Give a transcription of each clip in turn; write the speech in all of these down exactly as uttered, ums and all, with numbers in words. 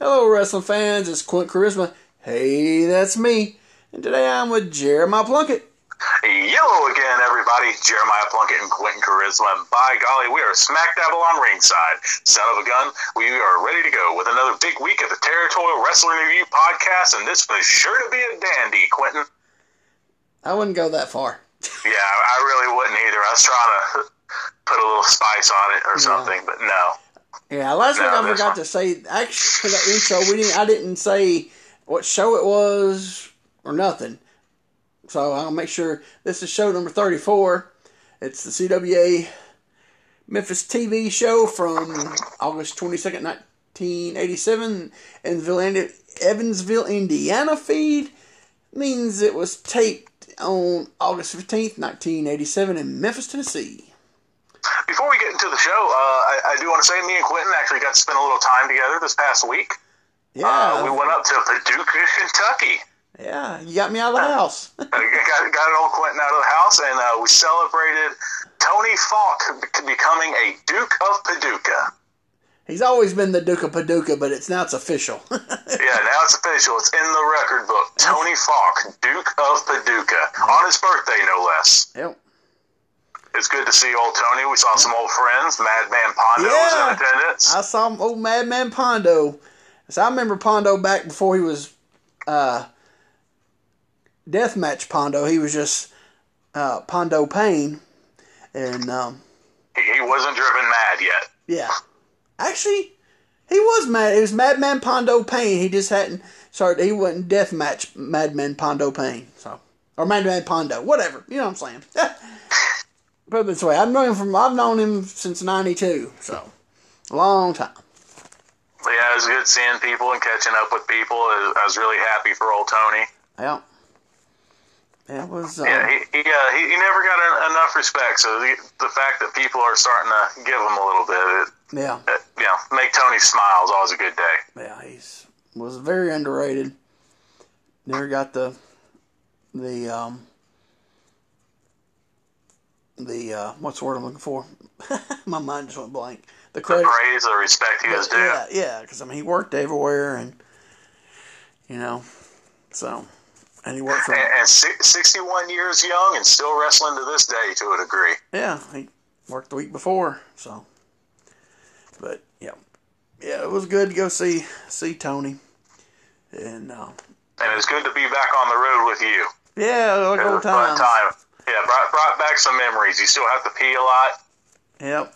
Hello, wrestling fans. It's Quentin Charisma. Hey, that's me. And today I'm with Jeremiah Plunkett. Hello again, everybody. Jeremiah Plunkett and Quentin Charisma. And by golly, we are smack dabble on ringside. Son of a gun, we are ready to go with another big week of the Territorial Wrestling Review podcast, and this one is sure to be a dandy, Quentin. I wouldn't go that far. Yeah, I really wouldn't either. I was trying to put a little spice on it or no. something, but no. Yeah, last no, week I forgot one. to say, actually, for that intro, we didn't, I didn't say what show it was or nothing. So I'll make sure this is show number thirty-four. It's the C W A Memphis T V show from August twenty-second, nineteen eighty-seven, in Evansville, Indiana feed. Means it was taped on August fifteenth, nineteen eighty-seven, in Memphis, Tennessee. Before we get into the show, uh, I, I do want to say me and Quentin actually got to spend a little time together this past week. Yeah. Uh, we went up to Paducah, Kentucky. Yeah, you got me out of the house. I got, got old Quentin out of the house, and uh, we celebrated Tony Falk becoming a Duke of Paducah. He's always been the Duke of Paducah, but it's now it's official. Yeah, now it's official. It's in the record book. Tony Falk, Duke of Paducah, on his birthday, no less. Yep. It's good to see old Tony. We saw some old friends. Madman Pondo yeah, was in attendance. I saw old Madman Pondo. So I remember Pondo back before he was uh, Deathmatch Pondo. He was just uh, Pondo Payne. And, um, he, he wasn't driven mad yet. Yeah. Actually, he was mad. It was Madman Pondo Payne. He just hadn't started. He wasn't Deathmatch Madman Pondo Payne. So, or Madman Pondo. Whatever. You know what I'm saying. Put it this way, I've known him from I've known him since ninety-two, so a long time. Yeah, it was good seeing people and catching up with people. I was really happy for old Tony. Yeah, that was. Uh, yeah, he he, uh, he he never got an, enough respect. So the, the fact that people are starting to give him a little bit, it, yeah, it, you know, make Tony smile is always a good day. Yeah, he's was very underrated. Never got the the. Um, The, uh, what's the word I'm looking for? My mind just went blank. The, credit, the praise, the respect he was due. Yeah, yeah, because, I mean, he worked everywhere, and, you know, so, and he worked for... And, and sixty-one years young and still wrestling to this day, to a degree. Yeah, he worked the week before, so. But, yeah. Yeah, it was good to go see, see Tony. And, uh... And it's good to be back on the road with you. Yeah, like old times. time. Yeah, brought, brought back some memories. You still have to pee a lot. Yep.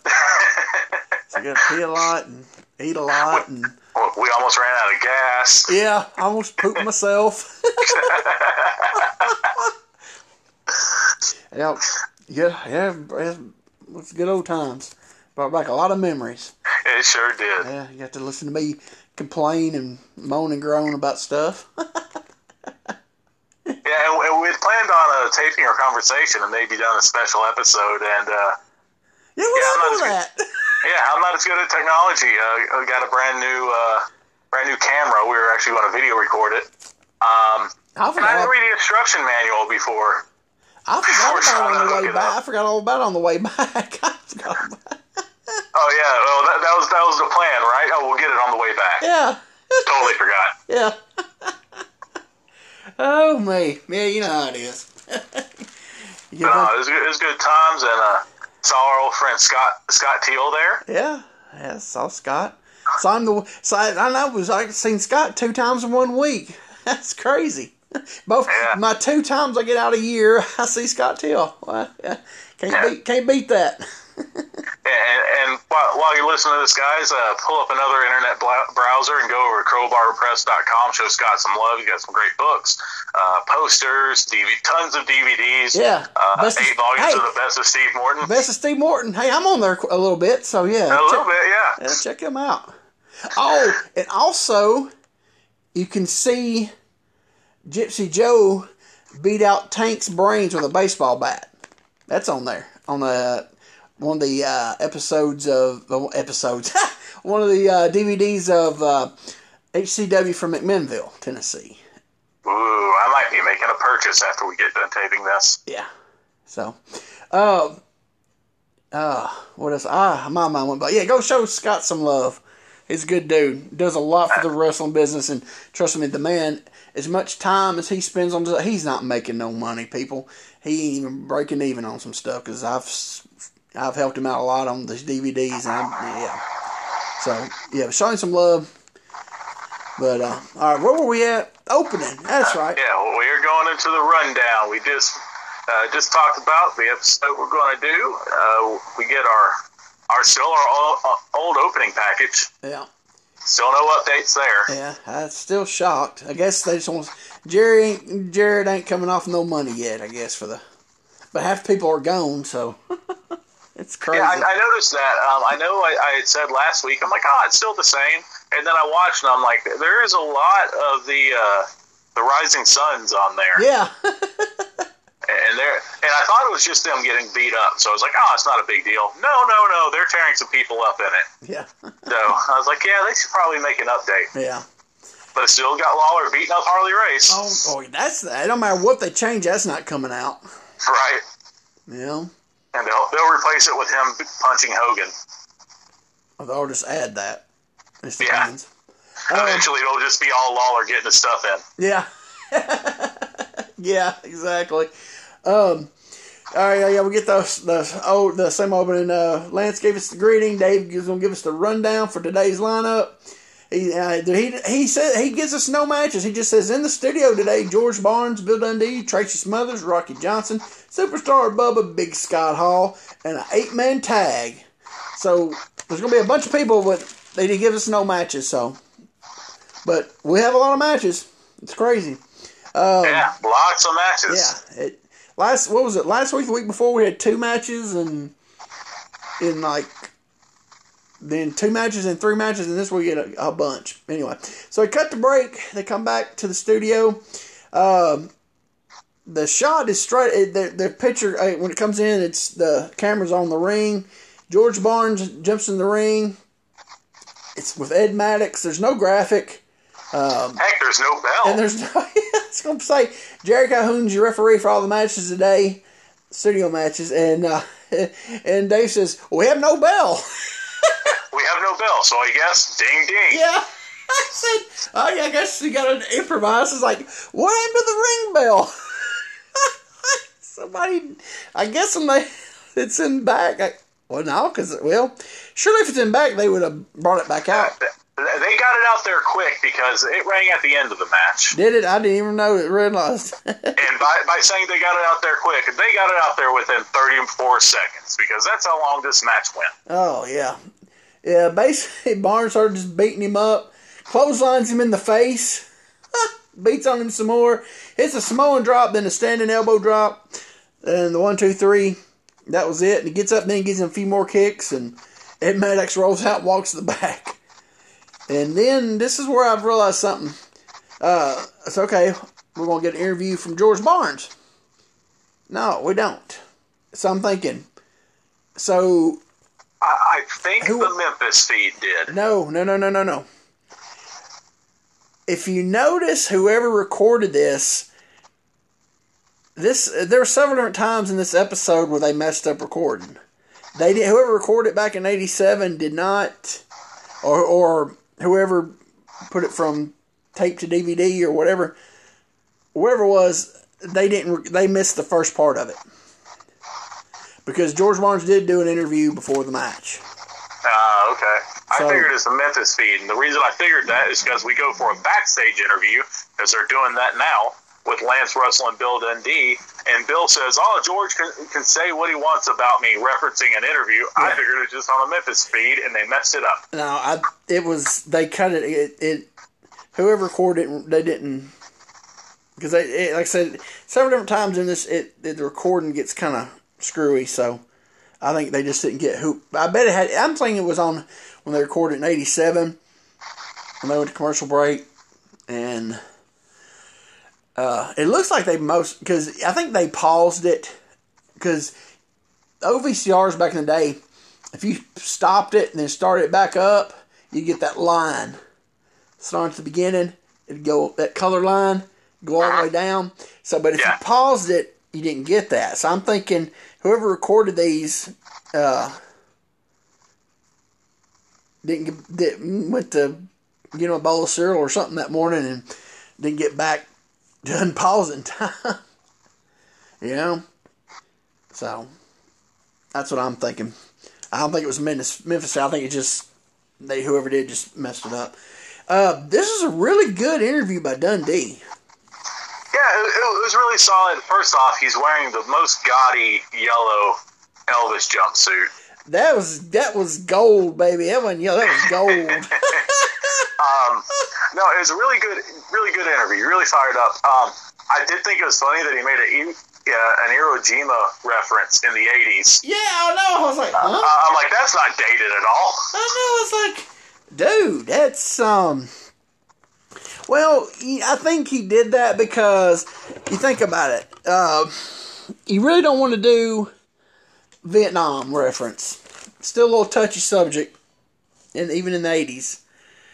So you got to pee a lot and eat a lot. and We almost ran out of gas. Yeah, I almost pooped myself. Yep. Yeah, yeah, it was good old times. Brought back a lot of memories. It sure did. Yeah, you got to listen to me complain and moan and groan about stuff. Yeah, and we had planned on uh, taping our conversation and maybe done a special episode. And uh, yeah, we'll yeah, do that. Good, yeah, I'm not as good at technology. Uh, I got a brand new, uh, brand new camera. We were actually going to video record it. Um, I forgot. And I didn't read the instruction manual before. I forgot before about on the way back. I forgot all about it on the way back. I forgot about it. Oh yeah, well that, that was that was the plan, right? Oh, we'll get it on the way back. Yeah. Totally forgot. Yeah. Oh, me. Yeah, you know how it is. No, it was, good, it was good times, and uh, saw our old friend Scott Scott Teal there. Yeah, yeah, saw Scott. Saw him the, so I, I was I seen Scott two times in one week. That's crazy. Both yeah. my two times I get out a year, I see Scott Teal. Well, yeah, can't yeah. beat can't beat that. and and while, while you're listening to this, guys, uh, pull up another internet browser and go over to crowbar press dot com. Show Scott some love. You got some great books, uh, posters, D V D, tons of D V Ds. Yeah, uh, eight of, volumes hey, of the Best of Steve Morton. Best of Steve Morton. Hey, I'm on there a little bit, so yeah, a check, little bit, yeah. yeah. Check him out. Oh, and also you can see Gypsy Joe beat out Tank's brains with a baseball bat. That's on there on the. One of the uh, episodes of uh, episodes, one of the uh, D V Ds of uh, H C W from McMinnville, Tennessee. Ooh, I might be making a purchase after we get done taping this. Yeah. So, uh, uh, what else? Ah, my mind went by. Yeah, go show Scott some love. He's a good dude. Does a lot for the wrestling business, and trust me, the man, as much time as he spends on, he's not making no money, people. He ain't even breaking even on some stuff, because I've I've helped him out a lot on these D V Ds, and I'm, yeah. So yeah, show him some love. But uh, all right, where were we at? Opening. That's right. Yeah, well, we're going into the rundown. We just uh, just talked about the episode we're going to do. Uh, we get our. Our still our old, old opening package. Yeah. Still no updates there. Yeah, I'm still shocked. I guess they just want Jerry. Jared ain't coming off no money yet. I guess for the, but half the people are gone, so it's crazy. Yeah, I, I noticed that. Um, I know I, I had said last week. I'm like, oh, it's still the same. And then I watched, and I'm like, there is a lot of the uh, the Rising Suns on there. Yeah. And they're, and I thought it was just them getting beat up, so I was like, "Oh, it's not a big deal." No, no, no, they're tearing some people up in it. Yeah. So I was like, "Yeah, they should probably make an update." Yeah. But still got Lawler beating up Harley Race. Oh, oh, that's it. Don't matter what they change, that's not coming out. Right. Yeah. And they'll they'll replace it with him punching Hogan. Well, they'll just add that. It's the yeah. Fans. Eventually, um, it'll just be all Lawler getting his stuff in. Yeah. Yeah, exactly. Um, all right, yeah, yeah, we get the the oh the same opening. Uh, Lance gave us the greeting. Dave is gonna give us the rundown for today's lineup. He uh, he he said he gives us no matches. He just says in the studio today: George Barnes, Bill Dundee, Tracy Smothers, Rocky Johnson, Superstar Bubba, Big Scott Hall, and an eight man tag. So there's gonna be a bunch of people, but they didn't give us no matches. So, but we have a lot of matches. It's crazy. Um, yeah, lots of matches. Yeah, it, last what was it? Last week, the week before, we had two matches, and in like then two matches and three matches, and this week we get a, a bunch. Anyway, so they cut the break. They come back to the studio. Um, the shot is straight. The, the picture when it comes in, it's the camera's on the ring. George Barnes jumps in the ring. It's with Ed Maddox. There's no graphic. Um, Heck, there's no bell. And there's no, I was going to say, Jerry Cahoon's your referee for all the matches today, studio matches, and uh, and Dave says, we have no bell. We have no bell, so I guess, ding, ding. Yeah. I said, oh, yeah, I guess you got to improvise. It's like, what happened to the ring bell? Somebody, I guess somebody, it's in back. I, well, no, because, well, surely if it's in back, they would have brought it back out. They got it out there quick because it rang at the end of the match. Did it? I didn't even know it realized. And by, by saying they got it out there quick, they got it out there within thirty-four seconds because that's how long this match went. Oh, yeah. Yeah, basically Barnes started just beating him up, clotheslines him in the face, beats on him some more, hits a Samoan drop, then a standing elbow drop, and the one, two, three, that was it. And he gets up, then he gives him a few more kicks, and Ed Maddox rolls out, walks to the back. And then this is where I've realized something. Uh, it's okay. We're going to get an interview from George Barnes. No, we don't. So I'm thinking. So. I, I think who, the Memphis feed did. No, no, no, no, no, no. If you notice, whoever recorded this, this there were several different times in this episode where they messed up recording. They did, whoever recorded it back in eighty-seven did not, or or. Whoever put it from tape to D V D or whatever, whoever it was, they didn't. They missed the first part of it because George Barnes did do an interview before the match. Ah, uh, okay. So, I figured it's the Memphis feed, and the reason I figured that is because we go for a backstage interview because they're doing that now with Lance Russell and Bill Dundee, and Bill says, oh, George can, can say what he wants about me, referencing an interview. Yeah. I figured it was just on the Memphis feed, and they messed it up. No, I, it was, they cut it, it, it whoever recorded it, they didn't, because they, it, like I said, several different times in this, it, it the recording gets kind of screwy, so I think they just didn't get who, I bet it had, I'm saying it was on, when they recorded in eighty-seven, when they went to commercial break, and Uh, it looks like they most, because I think they paused it, because O V C Rs back in the day, if you stopped it and then started it back up, you'd get that line. Start at the beginning, it'd go, that color line, go all the way down. So, but if yeah. you paused it, you didn't get that. So I'm thinking, whoever recorded these, uh, didn't, didn't went to you know a bowl of cereal or something that morning and didn't get back to unpause in time. You know, so that's what I'm thinking. I don't think it was Memphis. Memphis. I think it just they whoever did just messed it up. Uh, this is a really good interview by Dundee. Yeah, it was really solid. First off, he's wearing the most gaudy yellow Elvis jumpsuit. That was that was gold, baby. That wasn't yellow. That was gold. um, no, it was a really good, really good interview. Really fired up. Um, I did think it was funny that he made a. Yeah, an Iwo Jima reference in the eighties. Yeah, I know. I was like, huh? uh, I'm like, that's not dated at all. I know. It's like, dude, that's um. Well, I think he did that because you think about it. Uh, you really don't want to do Vietnam reference. Still a little touchy subject, and even in the eighties.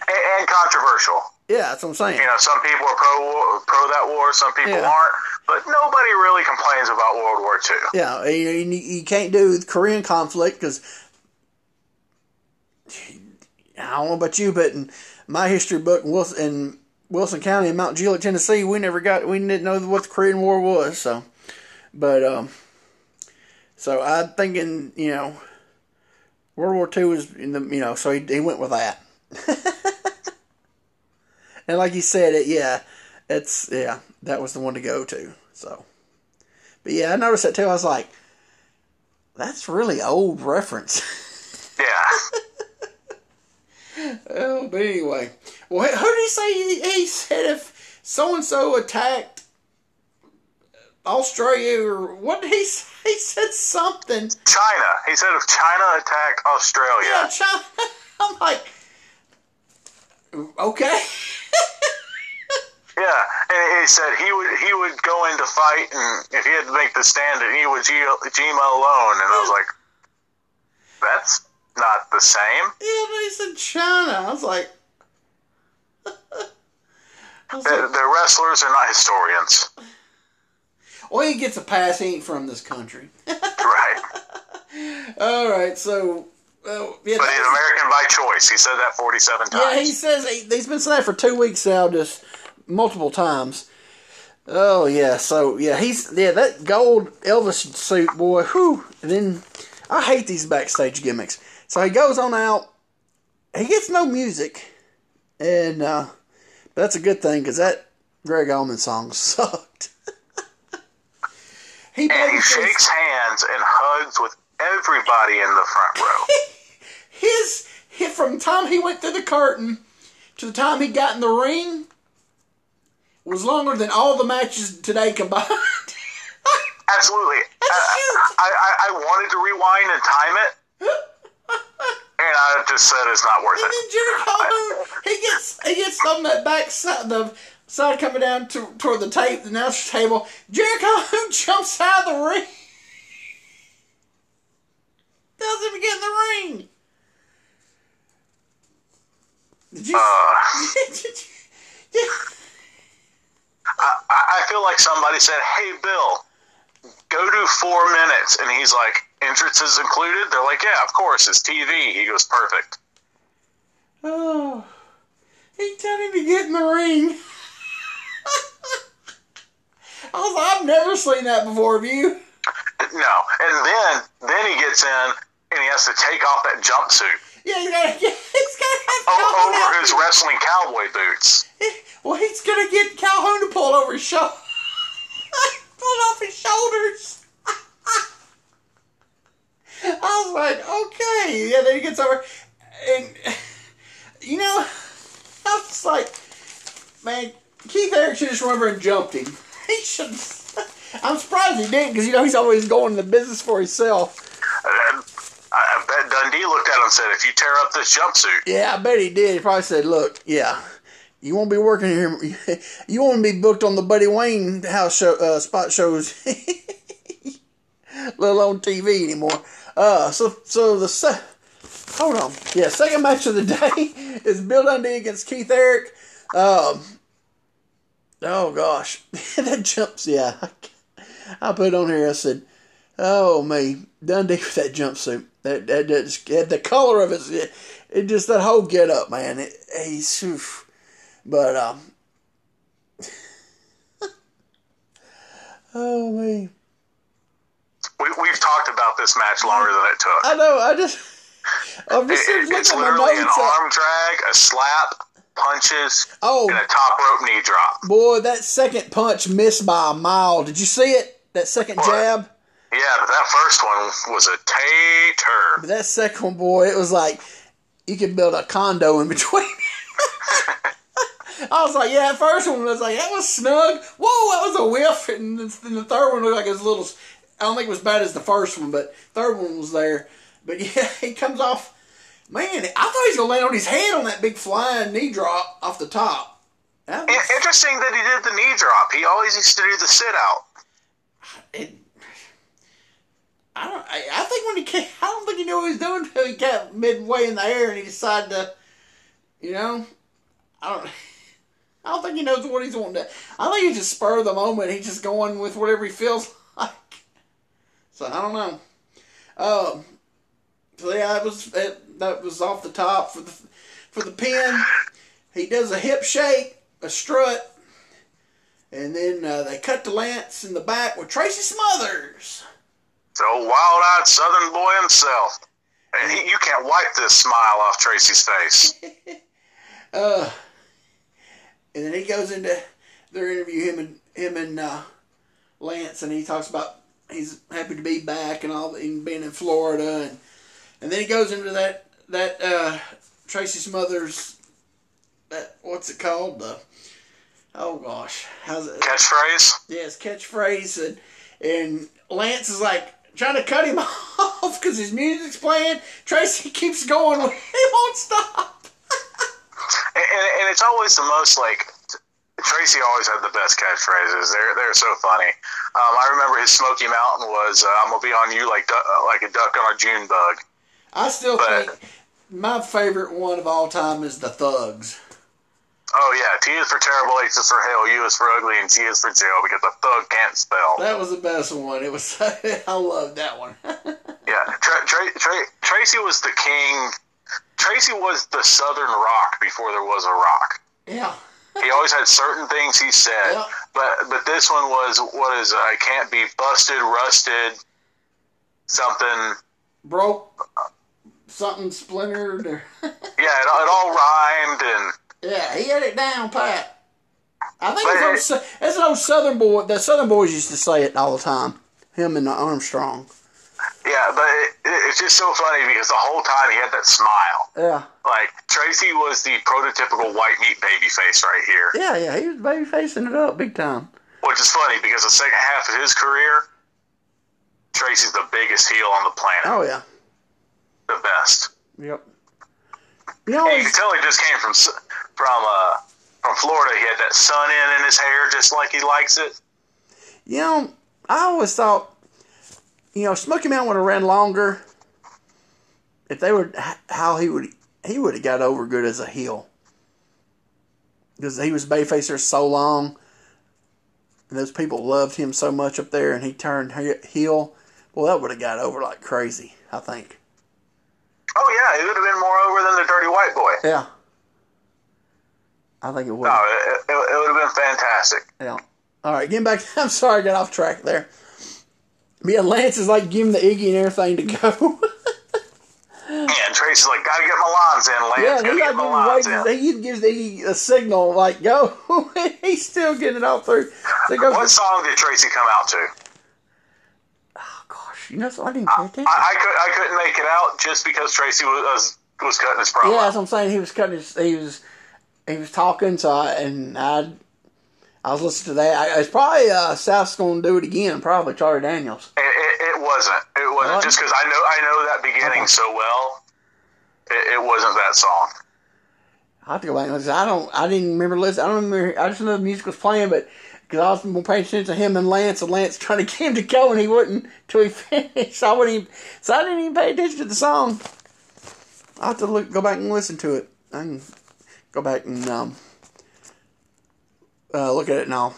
And, and controversial. Yeah, that's what I'm saying. You know, some people are pro pro that war, some people yeah. aren't. But nobody really complains about World War Two. Yeah, you, you can't do the Korean conflict because I don't know about you, but in my history book in Wilson, in Wilson County in Mount Juliet, Tennessee, we never got we didn't know what the Korean War was. So, but um, so I'm thinking, you know, World War Two was in the you know, so he, he went with that. And like you said, it yeah, it's yeah, that was the one to go to. So, but yeah, I noticed that too. I was like, that's really old reference. Yeah. Well, but anyway, well, who did he say? He said if so and so attacked Australia, or what did he say? He said something. China. He said if China attacked Australia. Yeah, China. I'm like. Okay. Yeah, and he said he would he would go in to fight, and if he had to make the stand, and he would Jima alone. And I was like, that's not the same. Yeah, but he said China. I was like, I was the, like the wrestlers are not historians. Well, he gets a pass. He ain't from this country. Right. All right, so. Well, yeah, but he's American by choice. He said that forty-seven times. Yeah, he says he, he's been saying that for two weeks now, just multiple times. Oh yeah, so yeah, he's yeah that gold Elvis suit, boy. Whew. And then I hate these backstage gimmicks. So he goes on out. He gets no music, and uh, but that's a good thing because that Greg Allman song sucked. he and he shakes his, hands and hugs with. Everybody in the front row. His, his from the time he went through the curtain to the time he got in the ring was longer than all the matches today combined. Absolutely. That's I, I, I, I wanted to rewind and time it. And I just said it's not worth and it. And then Jerry Cahoon, he gets he gets on that back side the side coming down to, toward the tape, the announcer's table. Jerry Cahoon jumps out of the ring. Doesn't even get in the ring. Did you? Uh, did you, did you I, I feel like somebody said, "Hey, Bill, go do four minutes," and he's like, "Entrances included." They're like, "Yeah, of course, it's T V." He goes, "Perfect." Oh, he told him to get in the ring. I was like, "I've never seen that before, have you?" No, and then then he gets in. And he has to take off that jumpsuit. Yeah, he's got to over out. His wrestling cowboy boots. Well, he's gonna get Calhoun to pull over his shoulder, pull off his shoulders. I was like, okay, yeah. Then he gets over, and you know, I was like, man, Keith Eric should just remember and jumped him. He should. I'm surprised he didn't, because you know he's always going in the business for himself. I bet Dundee looked at him and said, if you tear up this jumpsuit. Yeah, I bet he did. He probably said, look, yeah, you won't be working here. You won't be booked on the Buddy Wayne house show, uh, spot shows, let alone T V anymore. Uh, so, so the se- hold on. Yeah, second match of the day is Bill Dundee against Keith Eric. Um, oh, gosh. That jumps, yeah. I put it on here, I said, oh, me. Dundee with that jumpsuit. That, that, that, that the color of it, it just that whole get up, man. It, he's, oof. But um, oh man, we we've talked about this match longer than it took. I know. I just, I'm just it, it's literally an arm drag, a slap, punches, oh, and a top rope knee drop. Boy, that second punch missed by a mile. Did you see it? That second what? jab. Yeah, but that first one was a tater. But that second one, boy, it was like you could build a condo in between. I was like, yeah, that first one was like, that was snug. Whoa, that was a whiff. And then the third one looked like it was a little, I don't think it was bad as the first one, but third one was there. But yeah, he comes off. Man, I thought he was going to land on his head on that big flying knee drop off the top. That was... Interesting that he did the knee drop. He always used to do the sit out. It, I don't. I, I think when he came, I don't think he knew what he was doing until he got midway in the air and he decided to, you know, I don't. I don't think he knows what he's wanting to. I think he's just spur of the moment. He's just going with whatever he feels like. So I don't know. Um. So yeah, that was it, that was off the top for the for the pin. He does a hip shake, a strut. And then uh, they cut to Lance in the back with Tracy Smothers. The old wild-eyed southern boy himself. And he, you can't wipe this smile off Tracy's face. uh, and then he goes into their interview, him and him and uh, Lance, and he talks about he's happy to be back and all, and being in Florida. And, and then he goes into that, that uh, Tracy Smothers, that what's it called, the... Oh gosh, how's it? Catchphrase? Yes, catchphrase, and and Lance is like trying to cut him off because his music's playing. Tracy keeps going, he won't stop. and, and, and it's always the most like Tracy always had the best catchphrases. They're they're so funny. Um, I remember his Smoky Mountain was uh, "I'm gonna be on you like du- like a duck on a June bug." I still but, think my favorite one of all time is the Thugs. Oh, yeah. T is for terrible, H is for hell, U is for ugly, and G is for jail because the thug can't spell. That was the best one. It was. I loved that one. Yeah. Tra- Tra- Tra- Tracy was the king. Tracy was the Southern Rock before there was a rock. Yeah. He always had certain things he said. Yeah. But but this one was, what is I can't be busted, rusted, something. Broke. Something splintered. Or yeah, it, it all rhymed and... Yeah, he had it down, Pat. I think it's old, that's an old Southern boy. The Southern boys used to say it all the time. Him and Armstrong. Yeah, but it, it's just so funny because the whole time he had that smile. Yeah. Like, Tracy was the prototypical white meat baby face right here. Yeah, yeah, he was baby facing it up big time. Which is funny because the second half of his career, Tracy's the biggest heel on the planet. Oh, yeah. The best. Yep. You know, you can tell he just came from from uh, from Florida. He had that sun in in his hair, just like he likes it. You know, I always thought, you know, Smoky Mountain would have ran longer if they were how he would he would have got over good as a heel because he was babyface there so long, and those people loved him so much up there, and he turned heel. Well, that would have got over like crazy, I think. Oh, yeah, it would have been more over than the Dirty White Boy. Yeah. I think it would. No, it, it, it would have been fantastic. Yeah. All right, getting back. I'm sorry I got off track there. But yeah, Lance is like giving the Iggy and everything to go. Yeah, and Tracy's like, gotta get my lines in, Lance. Yeah, gotta like get my lines in. He gives the Iggy a signal, like, go. He's still getting it all through. So what through. song did Tracy come out to? You know, so I didn't pay attention. I, I, could, I couldn't make it out just because Tracy was was cutting his promo. Yeah, that's what I'm saying. He was cutting his, he was he was talking. So I, and I I was listening to that. I, it's probably uh, South's going to do it again. Probably Charlie Daniels. It, it, it wasn't. It wasn't what? Just because I know I know that beginning okay. so well. It, it wasn't that song. I have to go back and listen. I don't. I didn't remember listening. I don't remember. I just know the music was playing, but. Because I was more paying attention to him and Lance, and Lance trying to get him to go, and he wouldn't till he finished. So I wouldn't even, so I didn't even pay attention to the song. I have to look, go back and listen to it. I can go back and um, uh, look at it, and I'll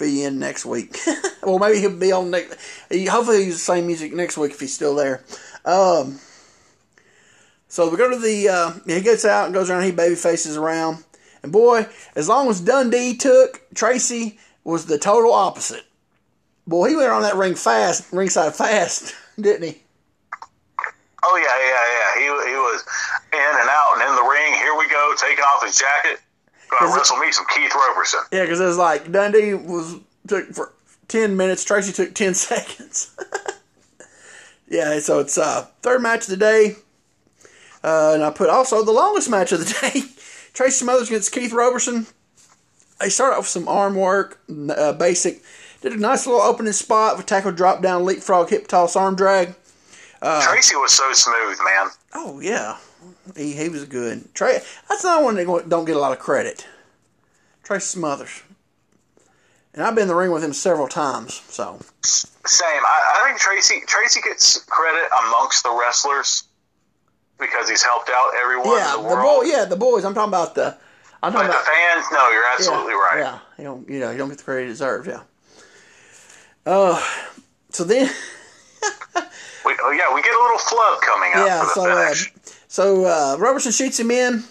be in next week. Well, maybe he'll be on next. He, hopefully, he's the same music next week if he's still there. Um, So we go to the, uh, he gets out and goes around, he baby faces around. And boy, as long as Dundee took, Tracy was the total opposite. Boy, he went on that ring fast, ringside fast, didn't he? Oh, yeah, yeah, yeah. He he was in and out and in the ring. Here we go, taking off his jacket. Going to wrestle me some Keith Roberson. Yeah, because it was like Dundee was took for ten minutes. Tracy took ten seconds. Yeah, so it's uh third match of the day. Uh, and I put also the longest match of the day. Tracy Smothers against Keith Roberson. They start off with some arm work, uh, basic. Did a nice little opening spot for tackle, drop down, leapfrog, hip toss, arm drag. Uh, Tracy was so smooth, man. Oh, yeah. He he was good. Tra- That's not one that don't get a lot of credit. Tracy Smothers. And I've been in the ring with him several times, so. Same. I, I think Tracy Tracy gets credit amongst the wrestlers because he's helped out everyone yeah, in the, the world. Boy, yeah, the boys. I'm talking about the... I'm talking about the fans, no, you're absolutely yeah, right. Yeah, you don't, you know, you don't get the credit deserved, yeah. Uh, so then... We, oh yeah, we get a little flub coming up yeah, for the so, finish. Uh, so uh, Roberson shoots him in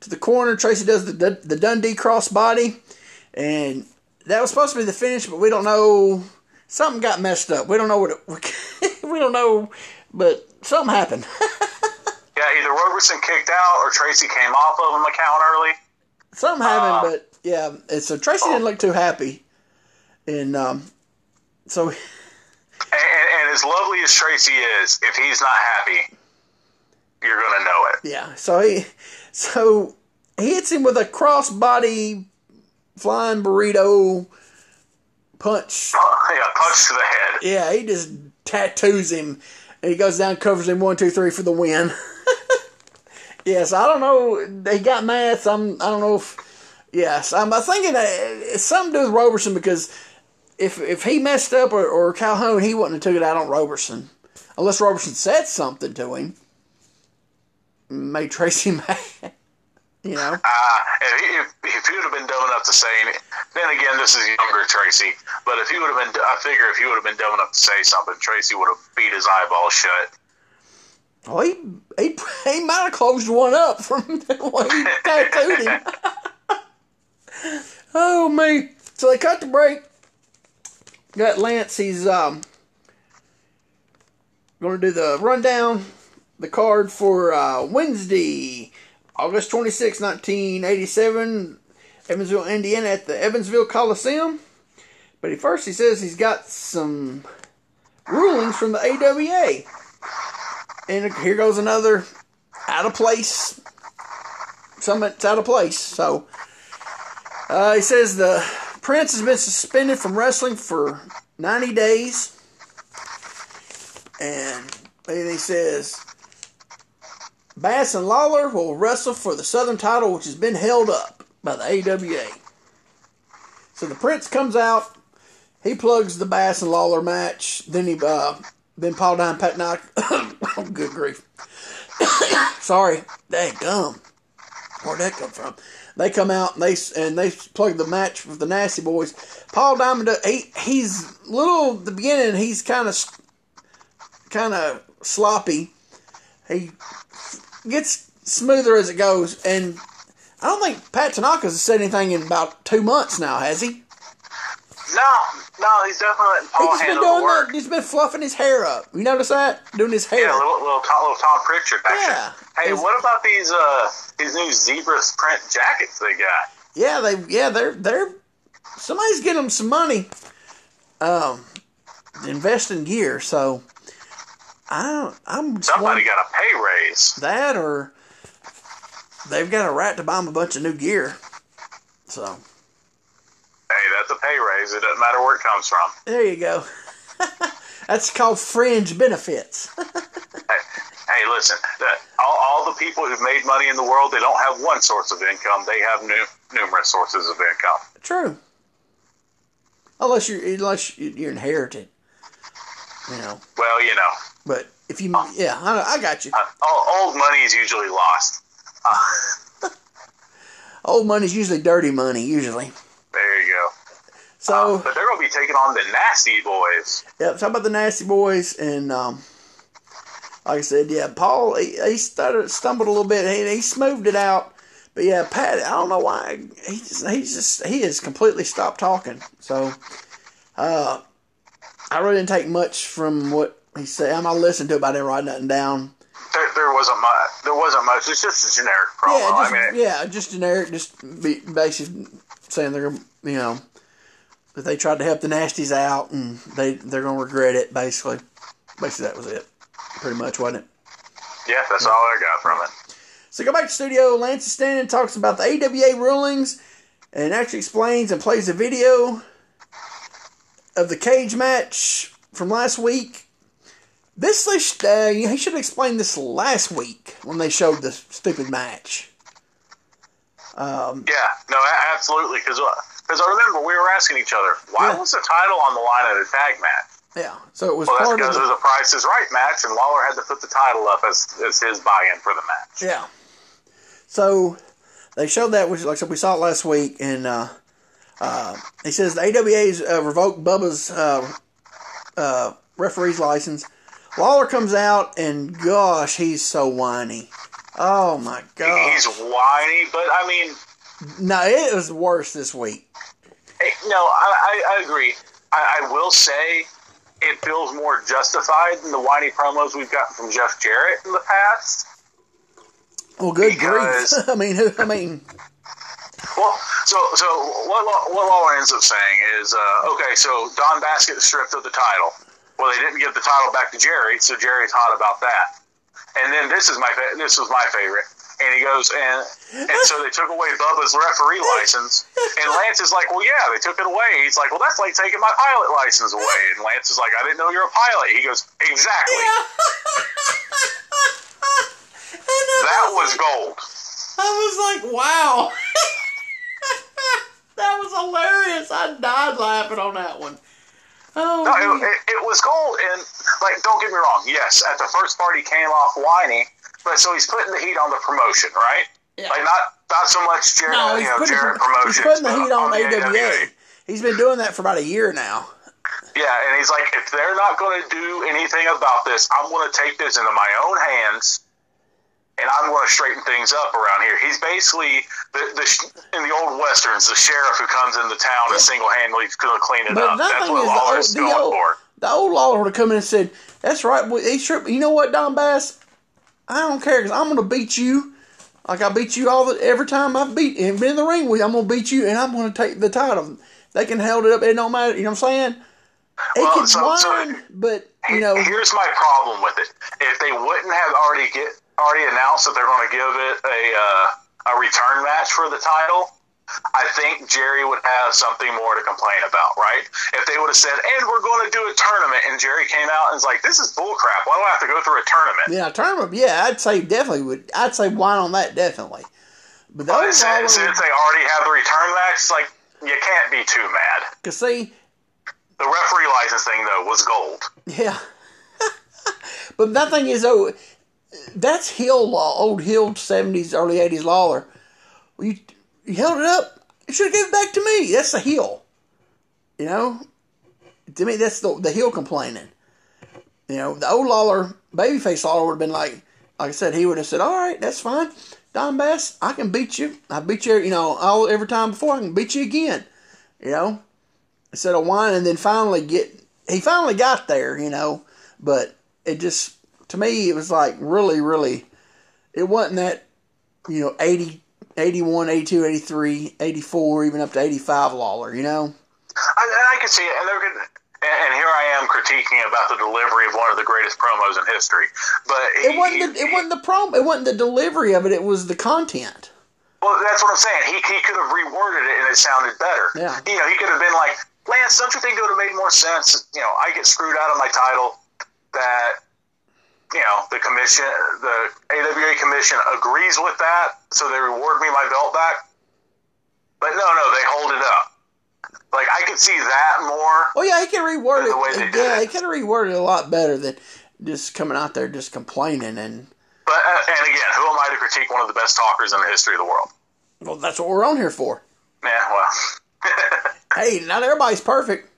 to the corner. Tracy does the, the, the Dundee crossbody, and that was supposed to be the finish, but we don't know. Something got messed up. We don't know what it... We don't know, but something happened. Yeah, either Roberson kicked out or Tracy came off of him the count early. Something happened, uh, but yeah. And so Tracy oh. didn't look too happy. And um, so... And, and, and as lovely as Tracy is, if he's not happy, you're going to know it. Yeah, so he so he hits him with a crossbody flying burrito punch. Uh, yeah, punch to the head. Yeah, he just tattoos him. And he goes down, covers him, one, two, three for the win. Yes, yeah, so I don't know. They got mad. So I'm, I don't know if... Yes, I'm thinking it's something to do with Roberson because... If if he messed up or, or Calhoun, he wouldn't have took it out on Roberson. Unless Roberson said something to him. Made Tracy mad. You know? Uh, if, if, if he would have been dumb enough to say it, then again, this is younger Tracy. But if he would have been, I figure if he would have been dumb enough to say something, Tracy would have beat his eyeball shut. Well, he, he, he might have closed one up from when he tattooed him. Oh, man. So they cut the break. Got Lance, he's um, going to do the rundown, the card for uh, Wednesday, August twenty-sixth, nineteen eighty-seven, Evansville, Indiana, at the Evansville Coliseum. But he first, he says he's got some rulings from the A W A. And here goes another out of place, something's out of place. So uh, he says the... Prince has been suspended from wrestling for ninety days. And he says, Bass and Lawler will wrestle for the Southern title, which has been held up by the A W A. So the Prince comes out. He plugs the Bass and Lawler match. Then he, uh, then Paul Diamond, Pat Tanaka. Oh, good grief. Sorry. Dang gum. Where'd that come from? They come out and they and they plug the match with the Nasty Boys. Paul Diamond, he he's little at the beginning. He's kind of kind of sloppy. He gets smoother as it goes, and I don't think Pat Tanaka's said anything in about two months now, has he? No, no, he's definitely letting Paul handle the work. That, he's been fluffing his hair up. You notice that? Doing his hair. Yeah, little little, little Tom Pritchard action. Yeah. Hey, it's, what about these uh these new zebra print jackets they got? Yeah, they yeah they're they're somebody's getting them some money, um, invest in gear. So I don't, I'm just somebody got a pay raise. That or they've got a right to buy them a bunch of new gear. So. Hey, that's a pay raise. It doesn't matter where it comes from. There you go. That's called fringe benefits. hey, hey, listen. The, all, all the people who've made money in the world, they don't have one source of income. They have new, numerous sources of income. True. Unless you're, unless you're inherited. You know. Well, you know. But if you... Uh, yeah, I, I got you. Uh, old money is usually lost. Uh. Old money is usually dirty money, usually. There you go. So, um, but they're going to be taking on the Nasty Boys. Yep, talk about the Nasty Boys. And um, like I said, yeah, Paul, he, he stuttered, stumbled a little bit, and he, he smoothed it out. But yeah, Pat, I don't know why, he just, he's just, he has completely stopped talking. So, uh, I really didn't take much from what he said. I'm not listening to it, but I didn't write nothing down. There, there wasn't much. There wasn't much. It's just a generic problem. Yeah, just, I mean, yeah, just generic. Just be basically saying they're, you know, that they tried to help the Nasties out and they they're gonna regret it. Basically, basically that was it. Pretty much, wasn't it? Yeah, that's yeah. all I got from it. So go back to the studio. Lance is standing, talks about the A W A rulings, and actually explains and plays a video of the cage match from last week. This uh, he should have explained this last week when they showed the stupid match. Um, yeah, no, absolutely, because because I remember we were asking each other why yeah. was the title on the line at a tag match? Yeah, so it was well, part that's because of the, it was a Price is Right match, and Lawler had to put the title up as as his buy-in for the match. Yeah, so they showed that, which like I said, we saw it last week, and uh, uh, he says the A W A's uh, revoked Bubba's uh, uh, referee's license. Lawler comes out, and gosh, he's so whiny. Oh, my God. He's whiny, but, I mean... No, it was worse this week. Hey, no, I, I, I agree. I, I will say it feels more justified than the whiny promos we've gotten from Jeff Jarrett in the past. Well, good grief. I mean, I mean... Well, so so what, what Lawler ends up saying is, uh, okay, so Don Bass gets stripped of the title. Well, they didn't give the title back to Jerry, so Jerry's hot about that. And then this is my fa- this was my favorite. And he goes, and and so they took away Bubba's referee license. And Lance is like, well, yeah, they took it away. He's like, well, that's like taking my pilot license away. And Lance is like, I didn't know you're a pilot. He goes, exactly. Yeah. That was gold. I was like, wow. That was hilarious. I died laughing on that one. Oh, no, it, it, it was gold, and like, don't get me wrong. Yes, at the first part he came off whiny, but so he's putting the heat on the promotion, right? Yeah. Like not not so much Jared, no, you know, putting, Jared promotions. He's putting the heat on, on the A W A. A W A. He's been doing that for about a year now. Yeah, and he's like, if they're not going to do anything about this, I'm going to take this into my own hands, and I'm going to straighten things up around here. He's basically the, the in the old westerns, the sheriff who comes into town yeah. and single-handedly is going to clean it but up. That's what Lawler's going old, for. The old Lawler would come in and said, "That's right, they strip. You know what, Don Bass? I don't care because I'm going to beat you. Like I beat you all the every time I've beat and been in the ring with you. I'm going to beat you, and I'm going to take the title. They can hold it up. It don't matter. You know what I'm saying? It well, can so, whine, so, but you know. Here's my problem with it. If they wouldn't have already get. already announced that they're going to give it a uh, a return match for the title, I think Jerry would have something more to complain about, right? If they would have said, and we're going to do a tournament, and Jerry came out and was like, this is bullcrap, why do I have to go through a tournament? Yeah, a tournament, yeah, I'd say definitely would. I'd say whine on that, definitely. But well, since already... so they already have the return match, like, you can't be too mad. Because see... The referee license thing, though, was gold. Yeah. But that thing is, though... That's heel law, old heel seventies, early eighties Lawler. You, you held it up. You should have given it back to me. That's the heel. You know? To me, that's the, the heel complaining. You know, the old Lawler, babyface Lawler would have been like, like I said, he would have said, all right, that's fine. Don Bass, I can beat you. I beat you, you know, all every time before. I can beat you again. You know? Instead of whining and then finally get... He finally got there, you know, but it just... To me, it was like really, really, it wasn't that, you know, eighty, eighty-one, eighty-two, eighty-three, eighty-four, even up to eighty-five Lawler, you know? I, and I can see it. And, they're good, and here I am critiquing about the delivery of one of the greatest promos in history. But he, It wasn't the, it wasn't the prom, it wasn't the delivery of it, it was the content. Well, that's what I'm saying. He, he could have reworded it and it sounded better. Yeah. You know, he could have been like, Lance, don't you think it would have made more sense? You know, I get screwed out of my title that... You know, the commission, the A W A commission agrees with that, so they reward me my belt back. But no, no, they hold it up. Like, I could see that more. Oh, yeah, he can reword it. Yeah, he can reword it a lot better than just coming out there just complaining. And but uh, and again, who am I to critique one of the best talkers in the history of the world? Well, that's what we're on here for. Yeah, well. Hey, not everybody's perfect.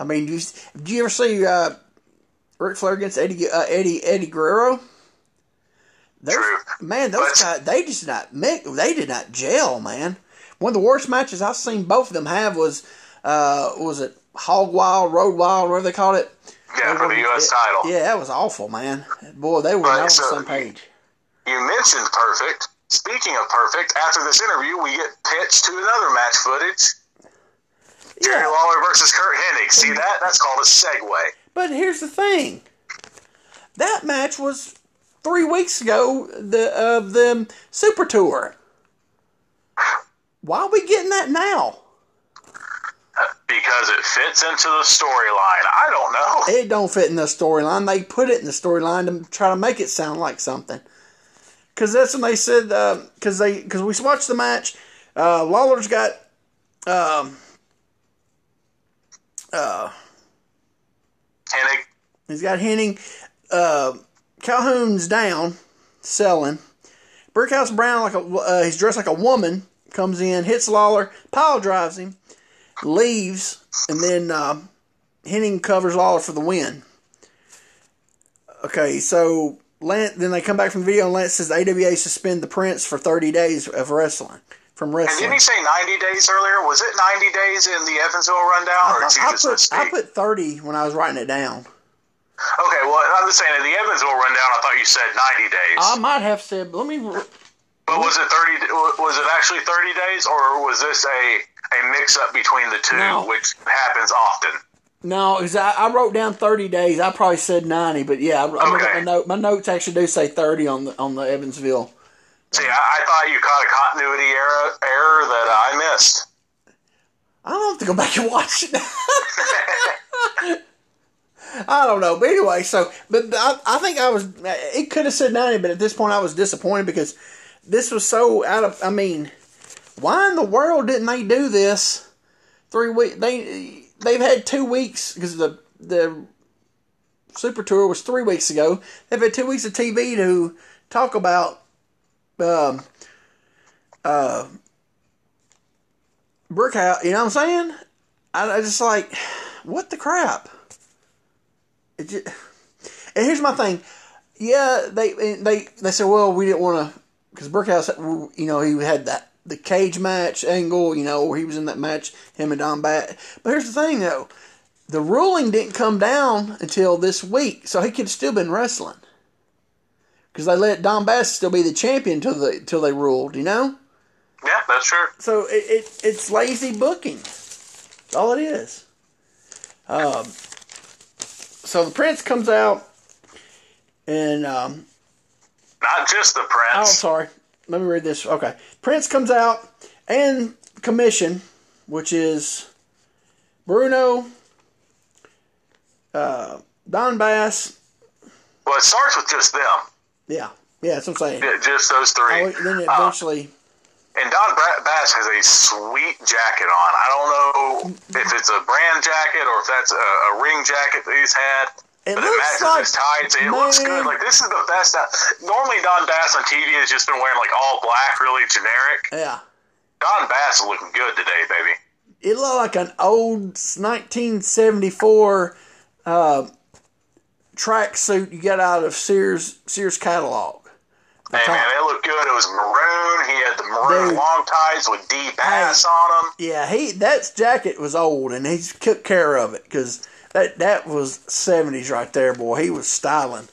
I mean, do you, do you ever see... Uh, Ric Flair against Eddie uh, Eddie Eddie Guerrero. Those, man, those guys, they just not they did not gel, man. One of the worst matches I've seen both of them have was uh was it Hog Wild, Road Wild, whatever they called it. Yeah, for the U S title. Yeah, that was awful, man. Boy, they were not on the same page. You mentioned perfect. Speaking of perfect, after this interview, we get pitched to another match footage. Yeah. Jerry Lawler versus Kurt Hennig. See that? That's called a segue. But here's the thing. That match was three weeks ago the of uh, the Super Tour. Why are we getting that now? Because it fits into the storyline. I don't know. It don't fit in the storyline. They put it in the storyline to try to make it sound like something. Because that's when they said, because uh, they, because we watched the match, uh, Lawler's got, um, uh, Hennig. He's got Hennig. Uh, Calhoun's down, selling. Brickhouse Brown, like a, uh, he's dressed like a woman, comes in, hits Lawler, pile drives him, leaves, and then uh, Hennig covers Lawler for the win. Okay, so Lance, then they come back from the video, and Lance says A W A suspend the Prince for thirty days of wrestling. From wrestling. And didn't he say ninety days earlier? Was it ninety days in the Evansville rundown? I, or I, did I, you just put, I put thirty when I was writing it down. Okay, well, I'm just saying, in the Evansville rundown, I thought you said ninety days. I might have said, but let me... But was it thirty? Was it actually thirty days, or was this a, a mix-up between the two, no. which happens often? No, because I, I wrote down thirty days. I probably said ninety, but yeah, I, I okay. my, note, my notes actually do say thirty on the on the Evansville. See, I, I thought you caught a continuity error, error that I missed. I don't have to go back and watch it. I don't know, but anyway, so but I, I think I was. It could have said ninety, but at this point, I was disappointed because this was so out of. I mean, why in the world didn't they do this three weeks? They they've had two weeks because the the Super Tour was three weeks ago. They've had two weeks of T V to talk about um uh Brickhouse. You know what I'm saying? I, I just like what the crap. It just, and here's my thing. Yeah, they they they said, well, we didn't want to, because Brickhouse, you know, he had that the cage match angle, you know, where he was in that match, him and Don Bass. But here's the thing, though, the ruling didn't come down until this week, so he could have still been wrestling, because they let Don Bass still be the champion till the till they ruled, you know. Yeah, that's true. So it, it it's lazy booking. That's all it is. Um. So the Prince comes out, and um, not just the Prince. Oh, sorry. Let me read this. Okay, Prince comes out and commission, which is Bruno, uh, Don Bass. Well, it starts with just them. Yeah, yeah, that's what I'm saying. Yeah, just those three. Oh, then it eventually. Uh, and Don Bass has a sweet jacket on. I don't know if it's a brand jacket or if that's a, a ring jacket that he's had. It but looks it matches like, his tights. It man. looks good. Like, this is the best. Normally, Don Bass on T V has just been wearing, like, all black, really generic. Yeah. Don Bass is looking good today, baby. It looked like an old nineteen seventy-four uh, tracksuit you got out of Sears Sears catalog. Hey, man, it looked good. It was maroon. He had the maroon Dude. long tights with D. Bass hey. on them. Yeah, he that jacket was old, and he took care of it, because... That that was seventies right there, boy. He was styling.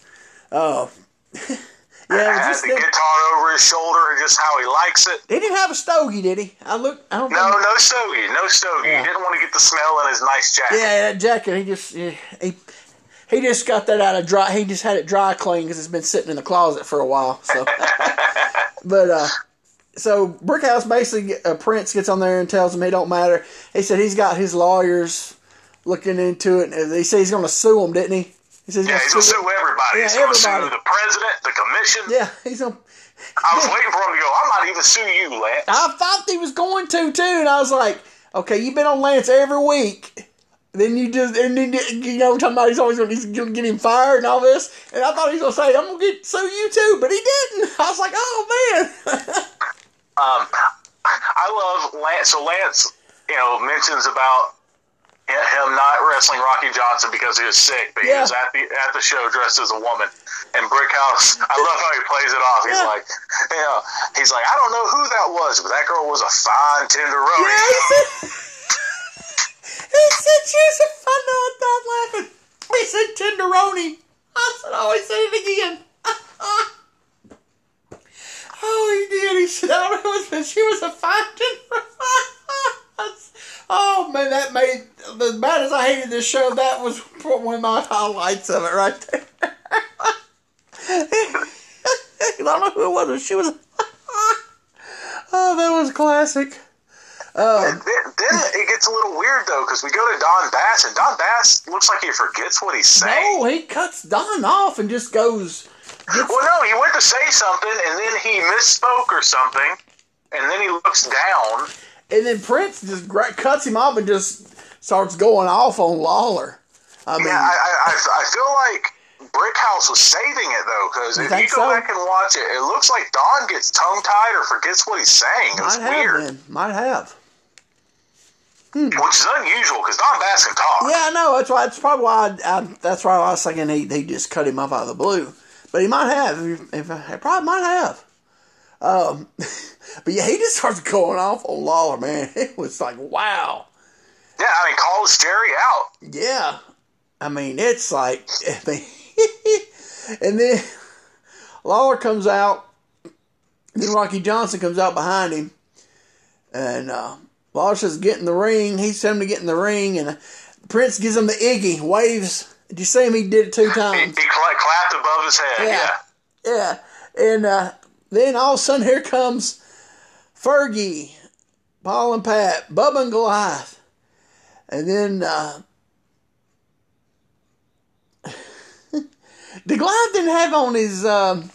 Uh, yeah, had just the them. guitar over his shoulder, and just how he likes it. He didn't have a stogie, did he? I looked. I don't no, no he... stogie, no stogie. Yeah. He didn't want to get the smell in his nice jacket. Yeah, that jacket. He just he he just got that out of dry. He just had it dry cleaned because it's been sitting in the closet for a while. So, but uh, so Brickhouse basically uh, Prince gets on there and tells him it don't matter. He said he's got his lawyers looking into it, and he said he's going to sue them, didn't he? He said he's yeah, gonna he's going to sue everybody. Yeah, he's going to sue the president, the commission. Yeah, he's going to... I was yeah. waiting for him to go, I might even sue you, Lance. I thought he was going to, too, and I was like, okay, you've been on Lance every week. Then you just... And then, you know, we're talking about he's always going to get him fired and all this, and I thought he was going to say, I'm going to get sue you, too, but he didn't. I was like, oh, man. um, I love Lance. So Lance, you know, mentions about him not wrestling Rocky Johnson because he was sick, but yeah. he was at the at the show dressed as a woman. And Brickhouse, I love how he plays it off. He's yeah. like, you know, he's like, I don't know who that was, but that girl was a fine tenderoni. Yeah, he said, he said she was a fine. No, I'm not laughing. He said tenderoni. I said, oh, he said it again. Oh, he did. He said, I don't know who it was, but she was a fine tenderoni. Oh man, that made, as bad as I hated this show, that was one of my highlights of it right there. I don't know who it was, but she was. Oh, that was classic. Um, then, then it gets a little weird though, because we go to Don Bass, and Don Bass looks like he forgets what he's saying. No, he cuts Don off and just goes. Well, no, he went to say something, and then he misspoke or something, and then he looks down. And then Prince just cuts him off and just starts going off on Lawler. I mean, yeah, I, I, I feel like Brickhouse was saving it, though, because if you go so? back and watch it, it looks like Don gets tongue-tied or forgets what he's saying. It was Might have, weird. Man. Might have. Hmm. Which is unusual, because Don Bass can talk. Yeah, I know. That's, why, that's probably why I, I, that's why I was thinking he, he just cut him off out of the blue. But he might have. He, he probably might have. Um, but yeah, he just starts going off on Lawler, man. It was like, wow. Yeah, I mean, calls Jerry out. Yeah. I mean, it's like, I mean, and then Lawler comes out, then Rocky Johnson comes out behind him, and uh, Lawler says, get in the ring. He sent him to get in the ring, and Prince gives him the Iggy, waves. Did you see him? He did it two times. He, he clapped above his head, yeah. Yeah, yeah. and, uh, Then all of a sudden, here comes Fergie, Paul and Pat, Bubba and Goliath. And then, uh, the Goliath didn't have on his um,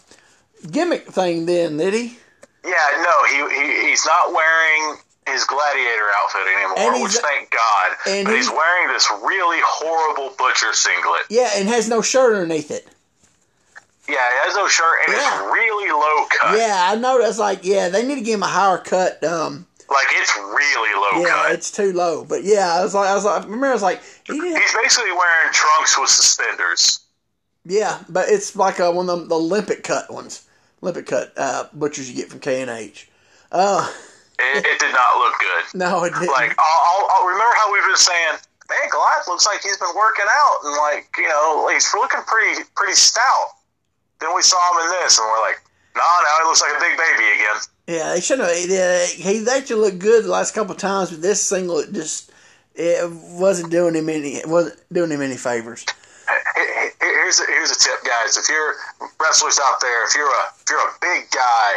gimmick thing then, did he? Yeah, no, he, he he's not wearing his gladiator outfit anymore, which thank God. And but he, he's wearing this really horrible butcher singlet. Yeah, and has no shirt underneath it. Yeah, it has no shirt, and yeah. it's really low cut. Yeah, I noticed, like, yeah, they need to give him a higher cut. Um, like, it's really low yeah, cut. Yeah, it's too low. But, yeah, I was like, I was like, remember, I was like... He He's basically wearing trunks with suspenders. Yeah, but it's like uh, one of the, the Olympic cut ones. Olympic cut uh, butchers you get from K and H. Uh, it, it did not look good. No, it didn't. Like, I'll, I'll, remember how we've been saying... Man, Goliath looks like he's been working out, and, like, you know, he's looking pretty pretty stout. Then we saw him in this, and we're like, "Nah, now he looks like a big baby again." Yeah, they should have. Yeah, he actually looked good the last couple of times, but this singlet just it wasn't doing him any it wasn't doing him any favors. Here's a, here's a tip, guys: if you're wrestlers out there, if you're a if you're a big guy,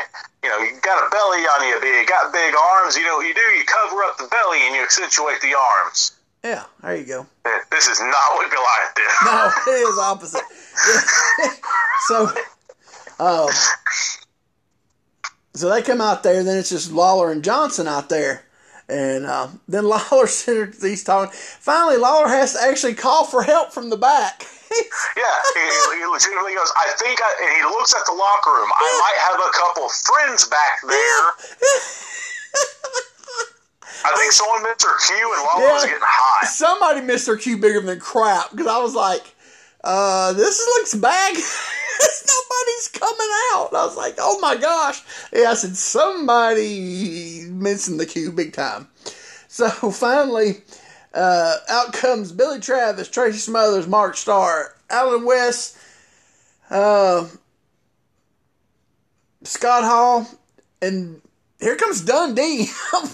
you know you got a belly on you, you got big arms. You know what you do? You cover up the belly and you accentuate the arms. Yeah, there you go. This is not what Goliath did. No, it is opposite. so, uh, so they come out there, then it's just Lawler and Johnson out there. And uh, then Lawler, he's talking. Finally, Lawler has to actually call for help from the back. Yeah, he, he legitimately goes, I think, I, and he looks at the locker room. I might have a couple friends back there. I think someone missed their cue and Lawler yeah, was getting high. Somebody missed their cue bigger than crap because I was like, uh, this looks bad. Nobody's coming out. And I was like, oh my gosh. Yeah, I said, somebody missing the cue big time. So finally, uh, out comes Billy Travis, Tracy Smothers, Mark Starr, Alan West, uh, Scott Hall, and here comes Dundee,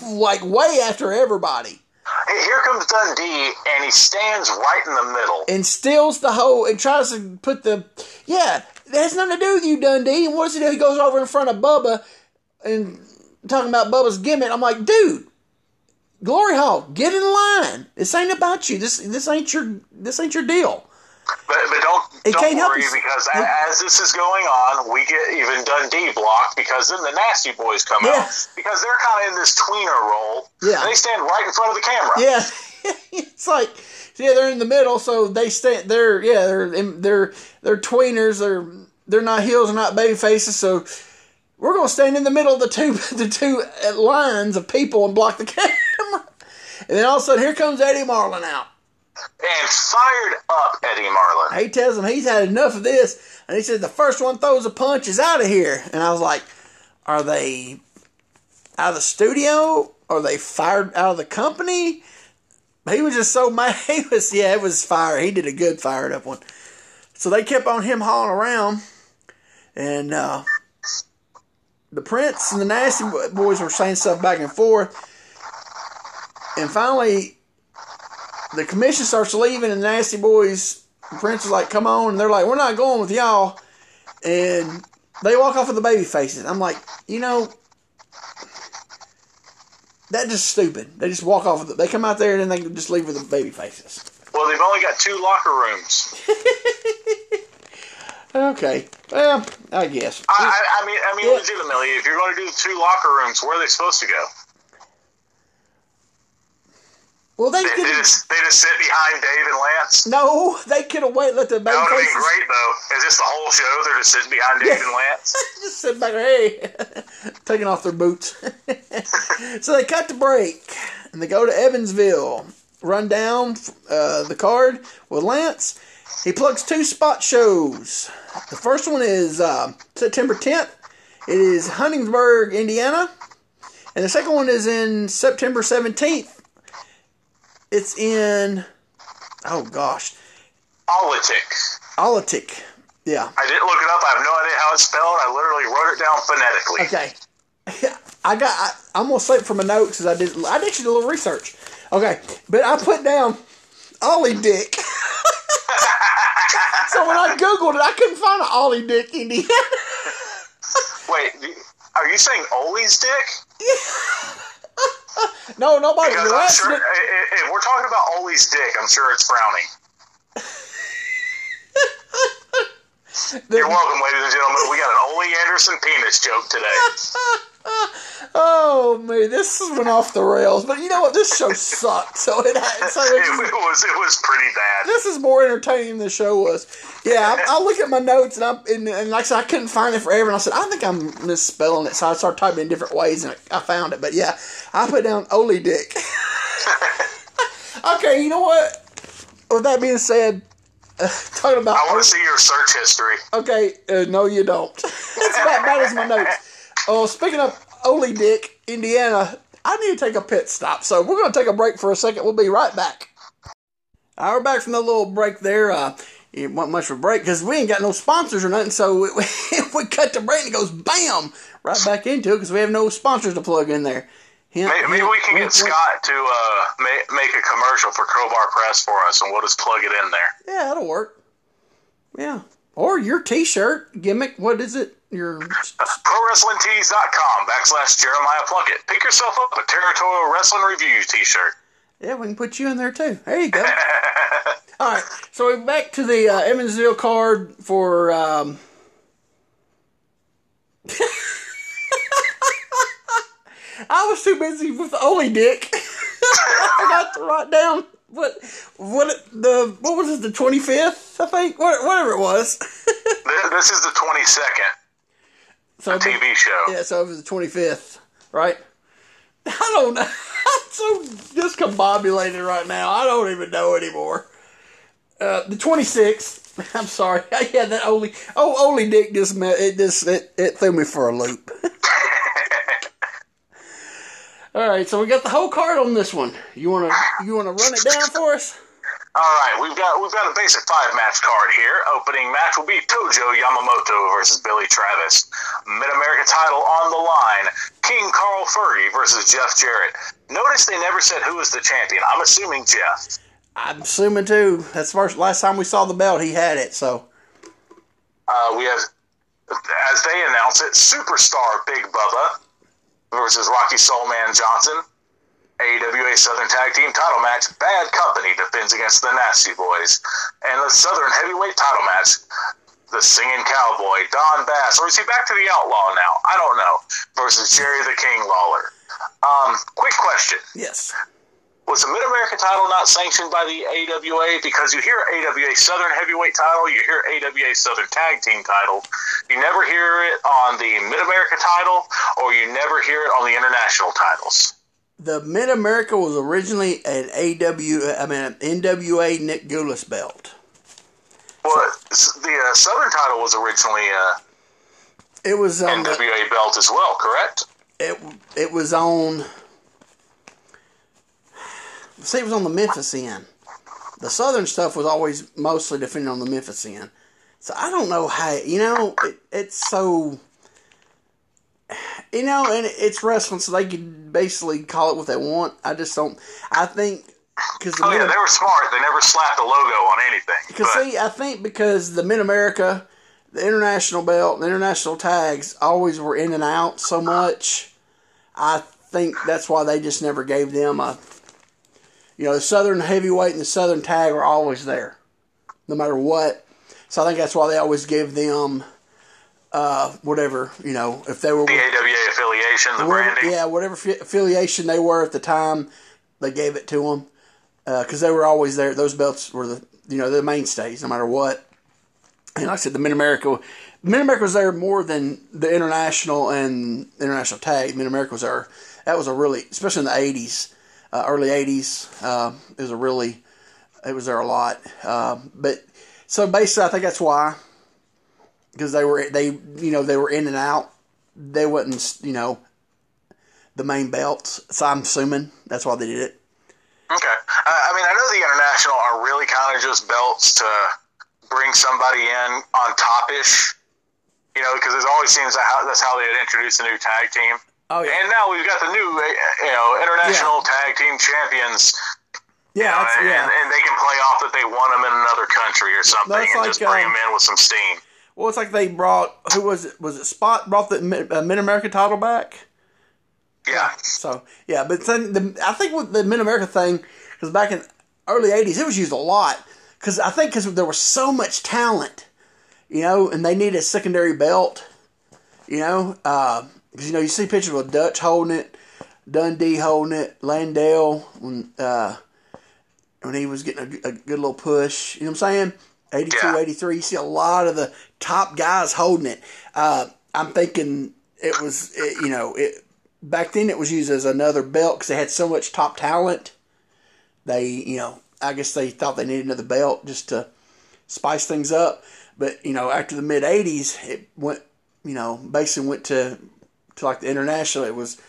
like way after everybody. Here comes Dundee, and he stands right in the middle. And steals the whole, and tries to put the, yeah, that has nothing to do with you, Dundee. And what does he do? He goes over in front of Bubba, and talking about Bubba's gimmick. I'm like, dude, Glory Hall, get in line. This ain't about you. This this ain't your this ain't your deal. But, but don't, don't worry, because it, as this is going on, we get even Dundee blocked, because then the Nasty Boys come yeah. out, because they're kind of in this tweener role, yeah. and they stand right in front of the camera. Yeah, it's like, yeah, they're in the middle, so they stand, they're, yeah, they're they're they're tweeners, they're they're not heels, they're not baby faces, so we're going to stand in the middle of the two, the two lines of people and block the camera. And then all of a sudden, here comes Eddie Marlin out. And fired up Eddie Marlin. He tells him he's had enough of this. And he says, the first one throws a punch is out of here. And I was like, are they out of the studio? Are they fired out of the company? He was just so mad. He was, yeah, it was fire. He did a good fired up one. So they kept on him hauling around. And uh, the Prince and the Nasty Boys were saying stuff back and forth. And finally, the commission starts leaving, and the Nasty Boys, the Prince is like, come on. And they're like, we're not going with y'all. And they walk off with the baby faces. I'm like, you know, that's just stupid. They just walk off with it. They come out there, and then they just leave with the baby faces. Well, they've only got two locker rooms. Okay. Well, I guess. I, I, I mean, I mean, yeah. legitimately, if you're going to do the two locker rooms, where are they supposed to go? Well, they, they, they just they just sit behind Dave and Lance. No, they could have waited. Let the baby. That would have been great though. Is this the whole show? They're just sitting behind Dave yeah. and Lance. Just sitting back, hey, taking off their boots. So they cut the break and they go to Evansville. Run down uh, the card with Lance. He plugs two spot shows. The first one is uh, September tenth. It is Huntingburg, Indiana, and the second one is in September seventeenth. It's in, oh gosh, Oolitic. Oolitic, yeah. I didn't look it up. I have no idea how it's spelled. I literally wrote it down phonetically. Okay, I got. I, I'm gonna slip from my notes because I did. I actually did a little research. Okay, but I put down Oolitic. So when I googled it, I couldn't find an Oolitic, Indiana. Wait, are you saying Ollie's dick? Yeah. No, nobody. Because I'm sure, if we're talking about Ollie's dick, I'm sure it's frowning. You're welcome, ladies and gentlemen. We got an Ollie Anderson penis joke today. Oh man, this went off the rails. But you know what? This show sucked. So it, so it, it was it was pretty bad. This is more entertaining than the show was. Yeah, I, I look at my notes and I and, and like I said, I couldn't find it forever. And I said, I think I'm misspelling it. So I started typing in different ways and I found it. But yeah, I put down Oli Dick. Okay, you know what? With that being said, uh, talking about I want to see your search history. Okay, uh, no, you don't. That's about bad as my notes. Oh, uh, speaking of Oli Dick, Indiana, I need to take a pit stop. So we're going to take a break for a second. We'll be right back. All right, we're back from the little break there. Uh, It wasn't much of a break because we ain't got no sponsors or nothing. So it, we cut the break and it goes bam right back into it because we have no sponsors to plug in there. Hint, maybe, hint, maybe we can hint, get hint. Scott to uh, ma- make a commercial for Crowbar Press for us, and we'll just plug it in there. Yeah, that'll work. Yeah, or your T-shirt gimmick. What is it? Your ProWrestlingTees.com backslash Jeremiah Plunkett. Pick yourself up a Territorial Wrestling Review T-shirt. Yeah, we can put you in there too. There you go. All right, so we're back to the uh, Evansville card for. Um... I was too busy with the Oli Dick. I got to write down what what the what was it the twenty fifth I think what, whatever it was. This is the twenty second. So a T V show. Yeah, so it was the twenty fifth, right? I don't know. I'm so discombobulated right now. I don't even know anymore. Uh, the twenty-sixth. I'm sorry. Yeah, that Oli. Oh, Oli Dick just it just it, it threw me for a loop. All right, so we got the whole card on this one. You wanna you wanna run it down for us? All right, we've got we've got a basic five match card here. Opening match will be Tojo Yamamoto versus Billy Travis. Mid-America title on the line. King Carl Fergie versus Jeff Jarrett. Notice they never said who was the champion. I'm assuming Jeff. I'm assuming, too. That's the first, last time we saw the belt, he had it, so. Uh, we have, as they announce it, Superstar Big Bubba versus Rocky Soulman Johnson. A W A Southern Tag Team title match. Bad Company defends against the Nasty Boys. And the Southern Heavyweight title match. The Singing Cowboy, Don Bass, or is he back to the Outlaw now? I don't know. Versus Jerry the King Lawler. Um, quick question. Yes. Was the Mid-America title not sanctioned by the A W A? Because you hear A W A Southern Heavyweight title, you hear A W A Southern Tag Team title. You never hear it on the Mid-America title, or you never hear it on the international titles. the Mid-America was originally an A W, I mean, an N W A Nick Goulas belt. Well, so, the uh, Southern title was originally a it was um, N W A the, belt as well, correct? It it was on. See, it was on the Memphis end. The Southern stuff was always mostly defended on the Memphis end. So I don't know how, you know, it, it's so, you know, and it's wrestling, so they could basically call it what they want. I just don't, I think, because the Oh, Mid- yeah, they were smart. They never slapped a logo on anything. Because, see, I think because the Mid-America, the international belt, the international tags always were in and out so much, I think that's why they just never gave them a, you know, the Southern heavyweight and the Southern tag are always there, no matter what. So I think that's why they always give them uh, whatever, you know, if they were... The A W A affiliation, the whatever, branding. Yeah, whatever f- affiliation they were at the time, they gave it to them. Because uh, they were always there. Those belts were, the you know, the mainstays, no matter what. And like I said, the Mid-America... Mid-America was there more than the international and international tag. Mid-America was there. That was a really... Especially in the eighties. Uh, early eighties, uh, it was a really, it was there a lot. Uh, but so basically, I think that's why, because they were they you know they were in and out. They wasn't you know the main belts, so I'm assuming that's why they did it. Okay, uh, I mean I know the international are really kind of just belts to bring somebody in on top-ish, you know, because it always seems that how, that's how they'd introduce a new tag team. Oh, yeah. And now we've got the new, you know, international yeah. tag team champions. Yeah, know, that's, and, yeah, and they can play off that they won them in another country or something, that's and like, just bring uh, them in with some steam. Well, it's like they brought who was it? Was it Spot brought the Mid-America title back? Yeah. yeah so yeah, but then the, I think with the Mid-America thing, because back in the early eighties, it was used a lot because I think because there was so much talent, you know, and they needed a secondary belt, you know. Uh, Because, you know, you see pictures of Dutch holding it, Dundee holding it, Landell when uh, when he was getting a, a good little push. You know what I'm saying? eighty-two, eighty-three You see a lot of the top guys holding it. Uh, I'm thinking it was, it, you know, it back then it was used as another belt because they had so much top talent. They, you know, I guess they thought they needed another belt just to spice things up. But, you know, after the mid-eighties, it went, you know, basically went to... like the international, it was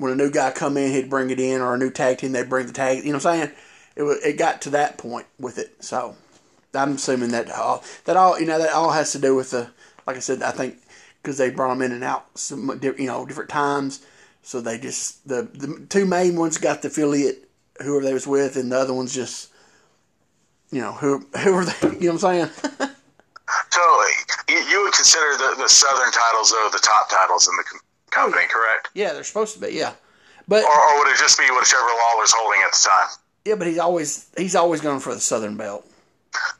when a new guy come in, he'd bring it in, or a new tag team, they'd bring the tag. You know what I'm saying? It was, it got to that point with it. So I'm assuming that all that all you know that all has to do with the like I said, I think because they brought them in and out, some, you know, different times. So they just the the two main ones got the affiliate whoever they was with, and the other ones just you know who whoever they you know what I'm saying. Totally. You, you would consider the the Southern titles though the top titles in the company, correct? Yeah, they're supposed to be. Yeah, but or, or would it just be whichever Lawler's holding at the time? Yeah, but he's always he's always going for the Southern belt.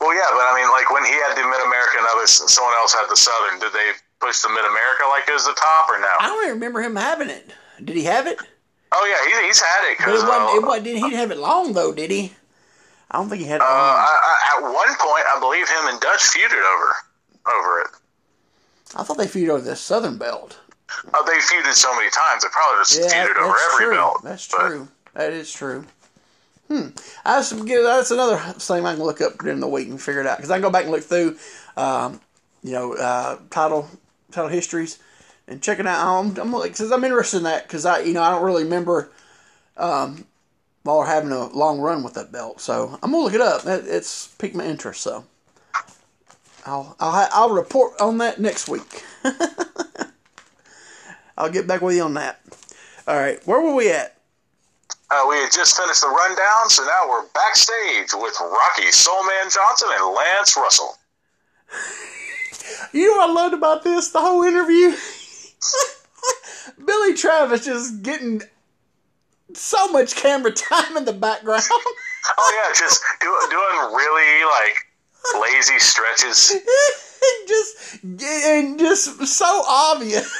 Well, yeah, but I mean, like when he had the Mid America and others, someone else had the Southern. Did they push the Mid America like it was the top or no? I don't even remember him having it. Did he have it? Oh yeah, he, he's had it. Cause, but it wasn't, uh, it wasn't, he didn't have it long though, did he? I don't think he had it. Uh, I, I, at one point, I believe him and Dutch feuded over over it. I thought they feuded over the Southern belt. Oh, they feuded so many times. They probably just yeah, feuded over every true. belt. That's but. true. That is true. Hmm. I some, that's another thing I can look up during the week and figure it out. Because I can go back and look through, um, you know, uh, title title histories and check it out. I'm, I'm like, cause I'm interested in that because I, you know, I don't really remember. Um, While having a long run with that belt, so I'm gonna look it up. It, it's piqued my interest, so I'll I'll I'll report on that next week. I'll get back with you on that. All right, where were we at? Uh, we had just finished the rundown, so now we're backstage with Rocky Soul Man Johnson and Lance Russell. You know what I loved about this? The whole interview, Billy Travis just getting. So much camera time in the background. Oh yeah, just do, doing really like lazy stretches. just and just so obvious.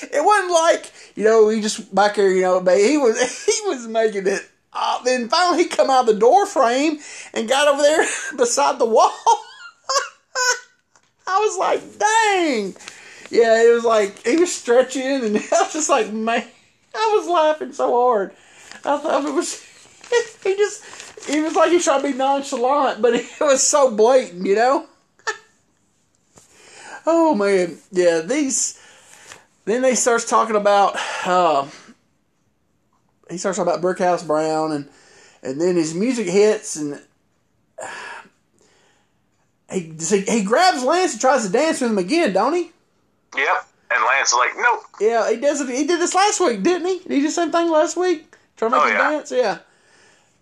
It wasn't like you know he just back here you know but he was he was making it up. Then finally he come out of the door frame and got over there beside the wall. I was like, dang. Yeah, it was like he was stretching and I was just like, man. I was laughing so hard. I thought it was... He just... He was like he was trying to be nonchalant, but it was so blatant, you know? Oh, man. Yeah, these... Then they starts talking about... Uh, he starts talking about Brickhouse Brown, and, and then his music hits, and... Uh, he, he grabs Lance and tries to dance with him again, don't he? Yep. And Lance is like, nope. Yeah, he does it. He did this last week, didn't he? Did he do the same thing last week? Try to make oh, him yeah. dance? Yeah.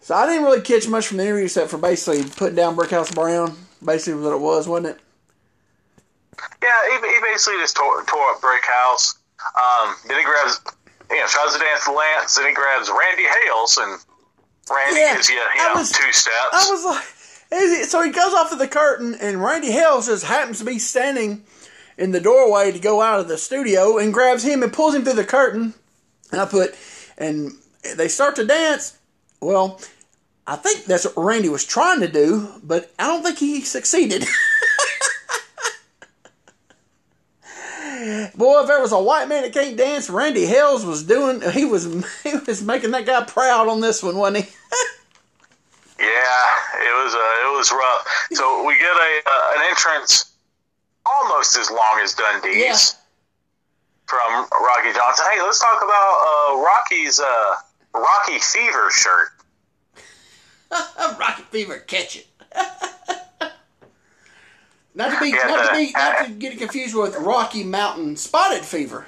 So I didn't really catch much from the interview except for basically putting down Brickhouse Brown. Basically what it was, wasn't it? Yeah, he, he basically just tore, tore up Brickhouse. Um, then he grabs, you know, tries to dance to Lance. Then he grabs Randy Hales, and Randy yeah, gives you, you know, was, two steps. I was like, so he goes off of the curtain, and Randy Hales just happens to be standing in the doorway to go out of the studio and grabs him and pulls him through the curtain. And I put, and they start to dance. Well, I think that's what Randy was trying to do, but I don't think he succeeded. Boy, if there was a white man that can't dance, Randy Hales was doing, he was he was making that guy proud on this one, wasn't he? Yeah, it was uh, it was rough. So we get a uh, an entrance almost as long as Dundee's yeah. from Rocky Johnson. Hey, let's talk about uh, Rocky's uh, Rocky Fever shirt. Rocky Fever, catch it. Not to be, yeah, not, the, to be not to get confused with Rocky Mountain Spotted Fever.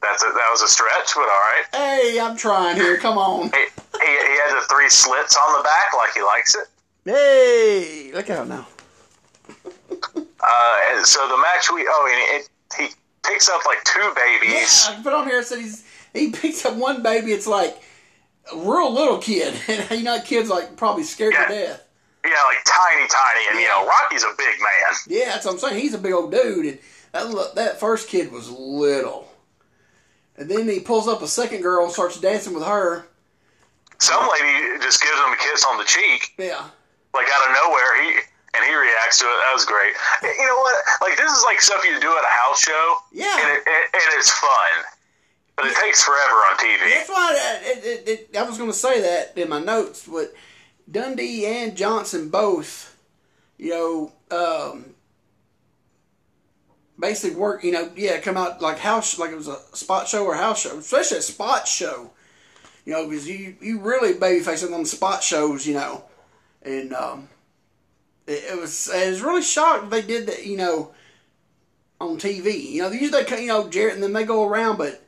That's a, that was a stretch, but all right. Hey, I'm trying here. Come on. he, he, he has the three slits on the back, like he likes it. Hey, look out now. uh, and so the match we oh, and it, he picks up like two babies. Yeah, I put on here said he's he picks up one baby. It's like a real little kid, and you know, kids like probably scared yeah. to death. Yeah, like tiny, tiny, and you know, Rocky's a big man. Yeah, that's what I'm saying. He's a big old dude, and that that first kid was little. And then he pulls up a second girl, starts dancing with her. Some lady just gives him a kiss on the cheek. Yeah, like out of nowhere, he and he reacts to it. That was great. You know what? Like this is like stuff you do at a house show. Yeah, and it, it, and it's fun, but it yeah. takes forever on T V. That's why I, it, it, it, I was going to say that in my notes, but. Dundee and Johnson both, you know, um, basically work, you know, yeah, come out like house, like it was a spot show or house show, especially a spot show, you know, because you, you really babyface on them spot shows, you know, and um, it, it was, it was really shocked they did that, you know, on T V, you know, they usually, you know, Jarrett and then they go around, but.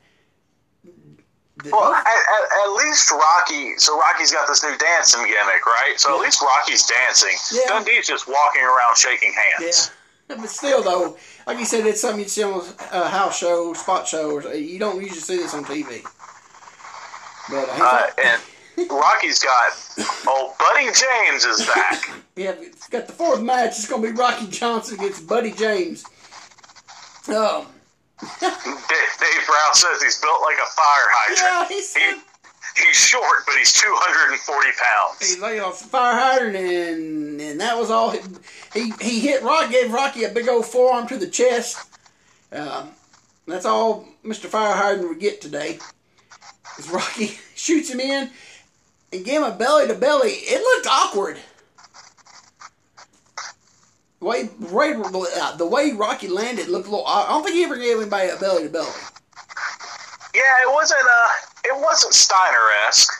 Well, at, at, at least Rocky, so Rocky's got this new dancing gimmick, right? So yeah. at least Rocky's dancing. Yeah. Dundee's just walking around shaking hands. Yeah. But still, though, like you said, it's something you'd see on a house show, spot show. Or, you don't usually see this on T V. But uh, uh, and Rocky's got, oh, Buddy James is back. Yeah, it's got the fourth match. It's going to be Rocky Johnson against Buddy James. Um... Dave Brown says he's built like a fire hydrant. Yeah, he said, he, he's short, but he's two hundred forty pounds. He's like a fire hydrant, and, and that was all. He, he he hit Rocky, gave Rocky a big old forearm to the chest. Uh, that's all Mister Fire Hydrant would get today. As Rocky shoots him in and gave him a belly to belly. It looked awkward. The way, Ray, uh, the way Rocky landed looked a little odd. I don't think he ever gave anybody a belly to belly. Yeah, it wasn't uh, it wasn't Steiner-esque.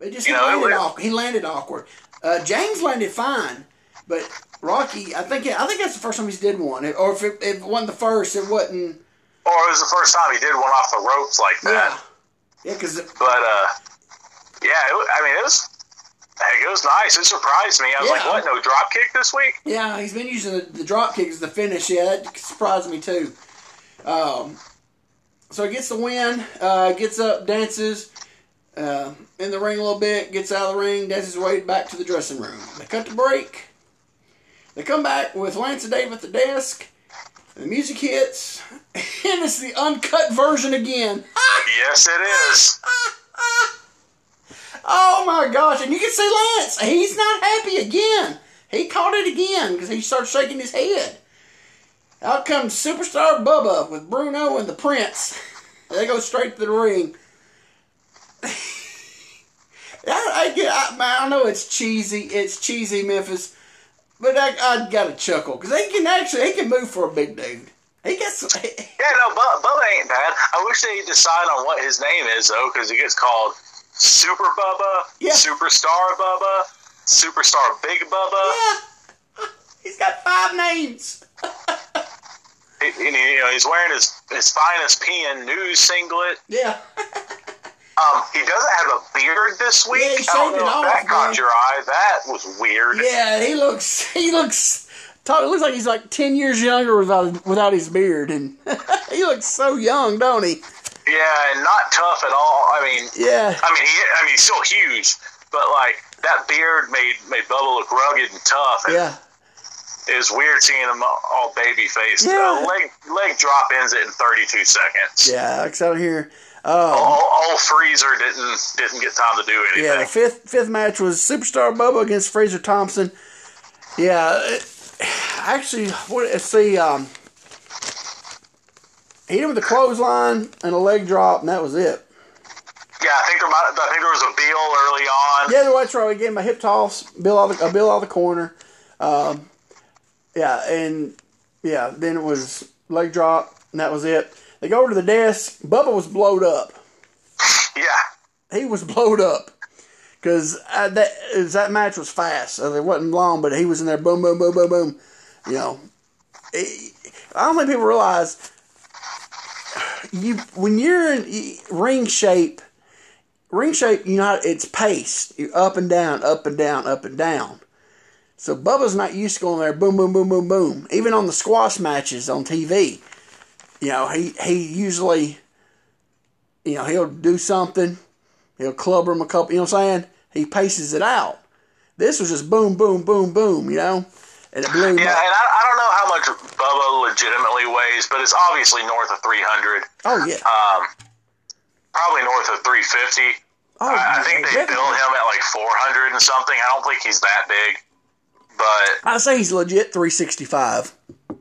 It just he know, landed it was... awkward. He landed awkward. Uh, James landed fine, but Rocky, I think I think that's the first time he did one, or if it, if it wasn't the first, it wasn't. Or it was the first time he did one off the ropes like that. Yeah, yeah, because. But uh, yeah, it, I mean it was. Heck, it was nice. It surprised me. I was yeah. like, what, no drop kick this week? Yeah, he's been using the, the drop kick as the finish. Yeah, that surprised me too. Um, so he gets the win, uh, gets up, dances uh, in the ring a little bit, gets out of the ring, dances his way back to the dressing room. They cut the break. They come back with Lance and Dave at the desk. The music hits, and it's the uncut version again. Yes, it is. Oh my gosh, and you can see Lance, he's not happy again. He caught it again because he starts shaking his head. Out comes Superstar Bubba with Bruno and the Prince. They go straight to the ring. I, I, get, I, I know it's cheesy. It's cheesy Memphis. But I, I got to chuckle. Because he can actually he can move for a big dude. He gets... He, yeah, no, Bubba, Bubba ain't bad. I wish they'd decide on what his name is, though. Because he gets called Super Bubba, yeah. Superstar Bubba, Superstar Big Bubba. Yeah. He's got five names. He, you know, he's wearing his, his finest P N News singlet. Yeah. Um, he doesn't have a beard this week. Yeah, I don't know if off, that man. Caught your eye. That was weird. Yeah, he looks. He looks. Talk, it looks like he's like ten years younger without without his beard, and he looks so young, don't he? Yeah, and not tough at all. I mean, yeah. I mean, he. I mean, he's still huge, but like that beard made made Bubba look rugged and tough. And yeah. It was weird seeing him all baby faced. Yeah. Uh, leg leg drop ends it in thirty-two seconds. Yeah, it's out here. Oh, all, all Freezer didn't didn't get time to do anything. Yeah, the fifth fifth match was Superstar Bubba against Freezer Thompson. Yeah, it, actually, what see, um, hit him with a clothesline and a leg drop, and that was it. Yeah, I think there might, I think there was a Bill early on. Yeah, that's right. We gave him a hip toss, Bill out the Bill out the corner. Um, Yeah, and yeah, then it was leg drop, and that was it. They go over to the desk. Bubba was blowed up. Yeah, he was blowed up because that that match was fast. It wasn't long, but he was in there. Boom, boom, boom, boom, boom. You know, it, I don't think people realize you when you're in ring shape. Ring shape, you know, how it's pace. You're up and down, up and down, up and down. So Bubba's not used to going there, boom, boom, boom, boom, boom. Even on the squash matches on T V, you know, he, he usually, you know, he'll do something. He'll club him a couple, you know what I'm saying? He paces it out. This was just boom, boom, boom, boom, you know? And it blew. Yeah, up. And I, I don't know how much Bubba legitimately weighs, but it's obviously north of three hundred. Oh, yeah. Um, probably north of three fifty. Oh, I, I think they definitely. Billed him at like four hundred and something. I don't think he's that big. But I say he's legit three sixty-five.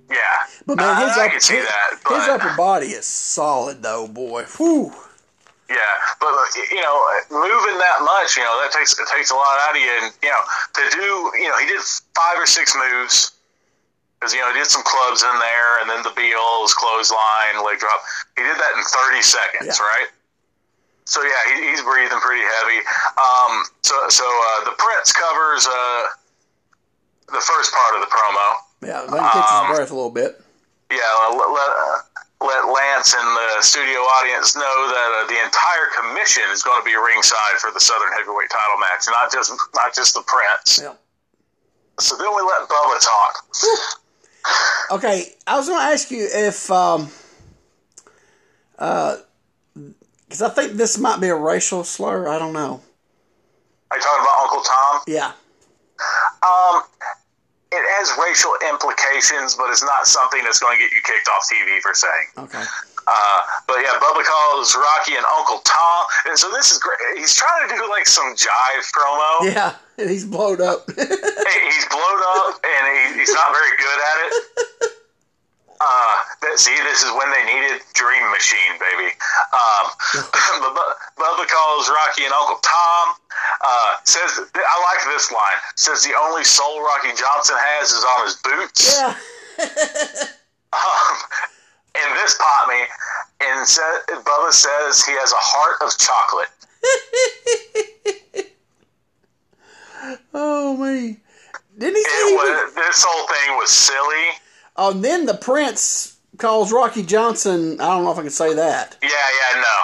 Yeah. But man, his, I, I upper, can see his, that, but his upper body is solid, though, boy. Whew. Yeah, but, you know, moving that much, you know, that takes it takes a lot out of you. And, you know, to do, you know, he did five or six moves. Because, you know, he did some clubs in there, and then the Beals, clothesline, leg drop. He did that in thirty seconds, yeah. Right? So, yeah, he, he's breathing pretty heavy. Um, so, so uh, the Prince covers... Uh, The first part of the promo. Yeah, let him catch his breath a little bit. Yeah, let, let, let Lance and the studio audience know that uh, the entire commission is going to be ringside for the Southern Heavyweight title match, not just not just the Prince. Yeah. So then we let Bubba talk. Okay, I was going to ask you if, um, uh, because I think this might be a racial slur. I don't know. Are you talking about Uncle Tom? Yeah. Um, it has racial implications, but it's not something that's going to get you kicked off T V for saying. Okay. Uh, but yeah, Bubba calls Rocky and Uncle Tom, and so this is great. He's trying to do like some jive promo. Yeah, and he's blowed up. He's blowed up, and he, he's not very good at it. Uh, that, see, this is when they needed Dream Machine, baby. Um, Bubba calls Rocky and Uncle Tom. Uh, says, I like this line. Says the only soul Rocky Johnson has is on his boots. Yeah. um, and this popped me. And said, Bubba says he has a heart of chocolate. Oh man! Didn't he? It was, even... This whole thing was silly. Oh, and then the Prince calls Rocky Johnson, I don't know if I can say that. Yeah, yeah, no.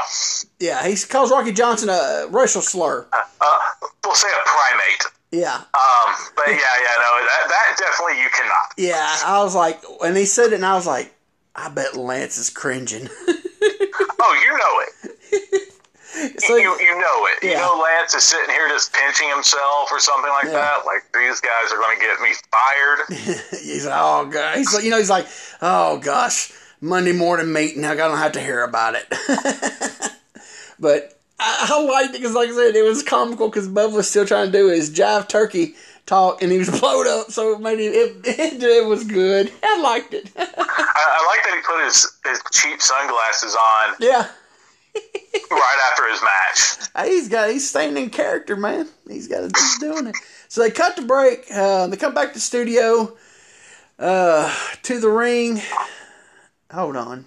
Yeah, he calls Rocky Johnson a racial slur. Uh, uh, we'll say a primate. Yeah. Um, but yeah, yeah, no, that, that definitely you cannot. Yeah, I was like, and he said it, and I was like, I bet Lance is cringing. Oh, you know it. So, you, you know it. Yeah. You know Lance is sitting here just pinching himself or something like yeah. that. Like, these guys are going to get me fired. He's like, oh, God. He's like, you know, he's like, oh, gosh, Monday morning meeting. I don't have to hear about it. But I, I liked it because, like I said, it was comical because Bubba was still trying to do his jive turkey talk, and he was blowed up, so it made it, it, it, it was good. I liked it. I, I like that he put his, his cheap sunglasses on. Yeah. Right after his match. He's got he's staying in character, man. He's got to keep doing it. So they cut the break. Uh, they come back to the studio, uh, to the ring. Hold on.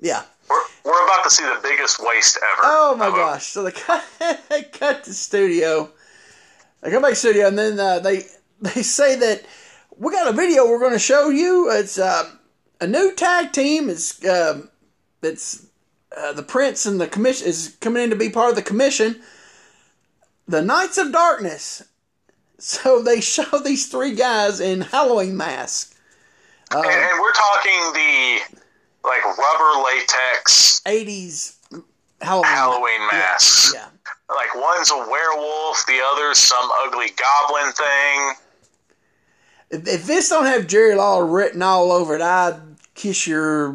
Yeah. We're, we're about to see the biggest waste ever. Oh, my gosh. So they cut, they cut the studio. They come back to the studio, and then uh, they they say that we got a video we're going to show you. It's uh, a new tag team. It's, uh, it's uh, the Prince and the commission is coming in to be part of the commission. The Knights of Darkness. So they show these three guys in Halloween masks. Uh, and, and we're talking the, like, rubber latex eighties Halloween, Halloween masks. Yeah, yeah. Like, one's a werewolf, the other's some ugly goblin thing. If, if this don't have Jerry Lawler written all over it, I'd kiss your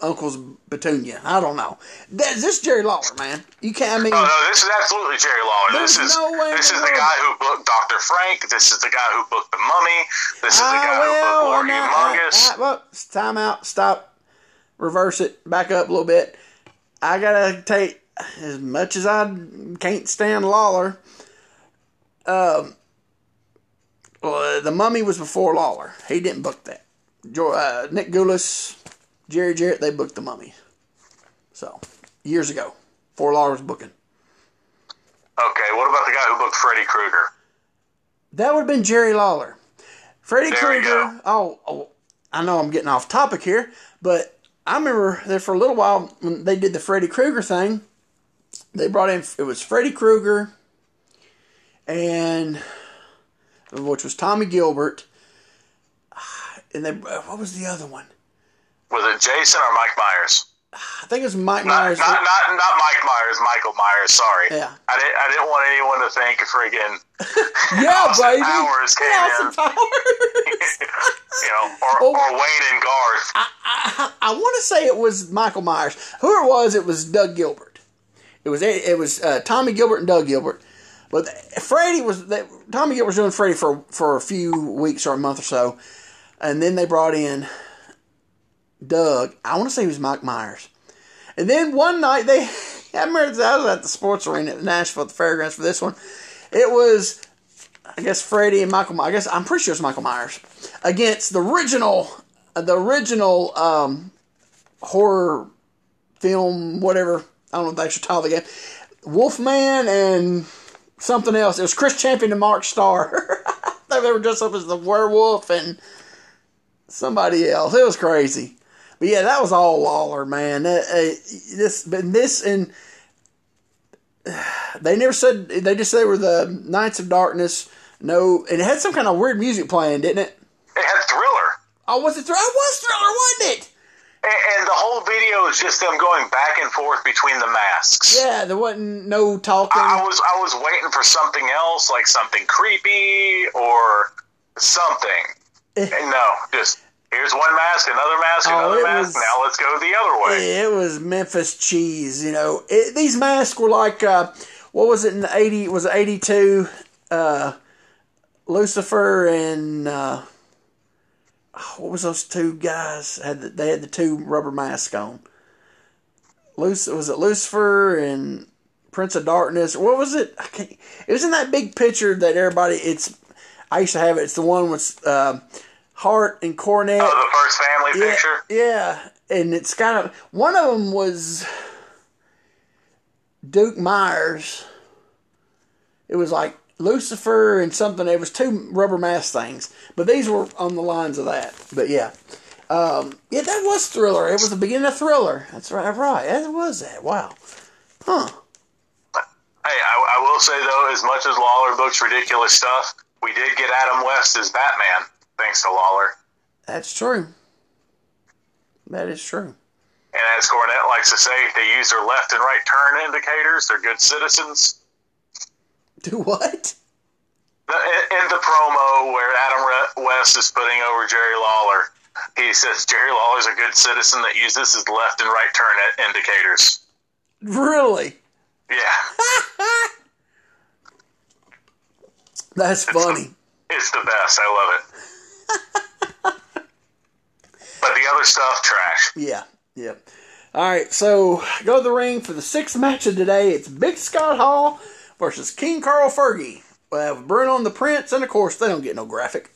uncle's petunia. I don't know. That, this is Jerry Lawler, man. You can't, I mean... Oh, no, this is absolutely Jerry Lawler. This is no way this no is the guy who booked Doctor Frank. This is the guy who booked The Mummy. This is oh, the guy well, who booked Lord Humongous. Well, time out. Stop. Reverse it. Back up a little bit. I gotta take... As much as I can't stand Lawler... Um... Well, The Mummy was before Lawler. He didn't book that. Jo- uh, Nick Goulas... Jerry Jarrett, they booked The Mummy. So, years ago. Four Lawler's booking. Okay, what about the guy who booked Freddy Krueger? That would have been Jerry Lawler. Freddy Krueger, oh, oh, I know I'm getting off topic here, but I remember that for a little while when they did the Freddy Krueger thing, they brought in, it was Freddy Krueger, and, which was Tommy Gilbert, and they, what was the other one? Was it Jason or Mike Myers? I think it was Mike not, Myers. Not, not, not Mike Myers, Michael Myers, sorry. Yeah. I didn't, I didn't want anyone to think friggin' yeah, Austin baby. Powers came Austin in. Powers. You know, or, well, or Wayne and Garth. I, I, I want to say it was Michael Myers. Who it was, it was Doug Gilbert. It was it was uh, Tommy Gilbert and Doug Gilbert. But Freddy was, they, Tommy Gilbert was doing Freddy for, for a few weeks or a month or so. And then they brought in Doug, I want to say he was Mike Myers. And then one night, they I remember I was at the sports arena at Nashville at the fairgrounds for this one. It was, I guess, Freddie and Michael Myers. I guess, I'm pretty sure it's Michael Myers. Against the original, the original um, horror film, whatever. I don't know the actual title of the game. Wolfman and something else. It was Chris Champion and Mark Starr. They were dressed up as the werewolf and somebody else. It was crazy. But yeah, that was all Lawler, man. Uh, uh, this, but this, and uh, they never said. They just said they were the Knights of Darkness. No, and it had some kind of weird music playing, didn't it? It had Thriller. Oh, was it Thriller? It was Thriller, wasn't it? And, and the whole video is just them going back and forth between the masks. Yeah, there wasn't no talking. I, I was, I was waiting for something else, like something creepy or something. And no, just. Here's one mask, another mask, another oh, mask, was, now let's go the other way. It was Memphis cheese, you know. It, these masks were like, uh, what was it in the eighty? Was it eighty-two? Uh, Lucifer and, uh, what was those two guys? Had the, they had the two rubber masks on. Luc, was it Lucifer and Prince of Darkness? What was it? I can't, it was in that big picture that everybody, it's, I used to have it, it's the one with, uh, Hart and Cornette. Oh, the first family yeah, picture? Yeah. And it's kind of... One of them was Duke Myers. It was like Lucifer and something. It was two rubber mask things. But these were on the lines of that. But yeah. Um, yeah, that was Thriller. It was the beginning of Thriller. That's right. Right. That was that. Wow. Huh. Hey, I, I will say, though, as much as Lawler books ridiculous stuff, we did get Adam West as Batman. Thanks to Lawler. That's true. That is true. And as Cornette likes to say, they use their left and right turn indicators. They're good citizens. Do what? The, in, in the promo where Adam West is putting over Jerry Lawler, he says Jerry Lawler's a good citizen that uses his left and right turn indicators. Really? Yeah. That's it's funny. The, it's the best. I love it. But the other stuff, trash. Yeah, yeah. Alright, so go to the ring for the sixth match of today. It's Big Scott Hall versus King Carl Fergie. We'll have Bruno and the Prince, and of course, they don't get no graphic.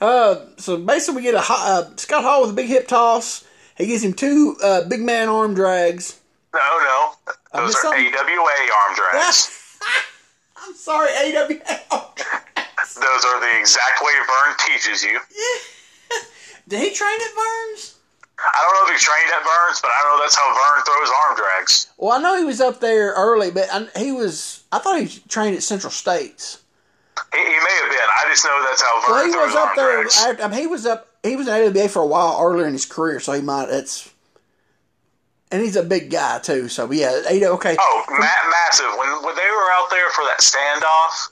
uh, so basically, we get a uh, Scott Hall with a big hip toss. He gives him two uh, big man arm drags. No, no. Those are something? A W A arm drags. I'm sorry, A W A arm drags. Those are the exact way Vern teaches you. Yeah. Did he train at Vern's? I don't know if he trained at Burns, but I know that's how Vern throws arm drags. Well, I know he was up there early, but I, he was, I thought he trained at Central States. He, he may have been. I just know that's how Vern so throws arm drags. He was up there, I, I mean, he was up, he was in A W A for a while earlier in his career, so he might, that's, and he's a big guy too, so yeah, he, okay. Oh, ma massive. When, when they were out there for that standoff,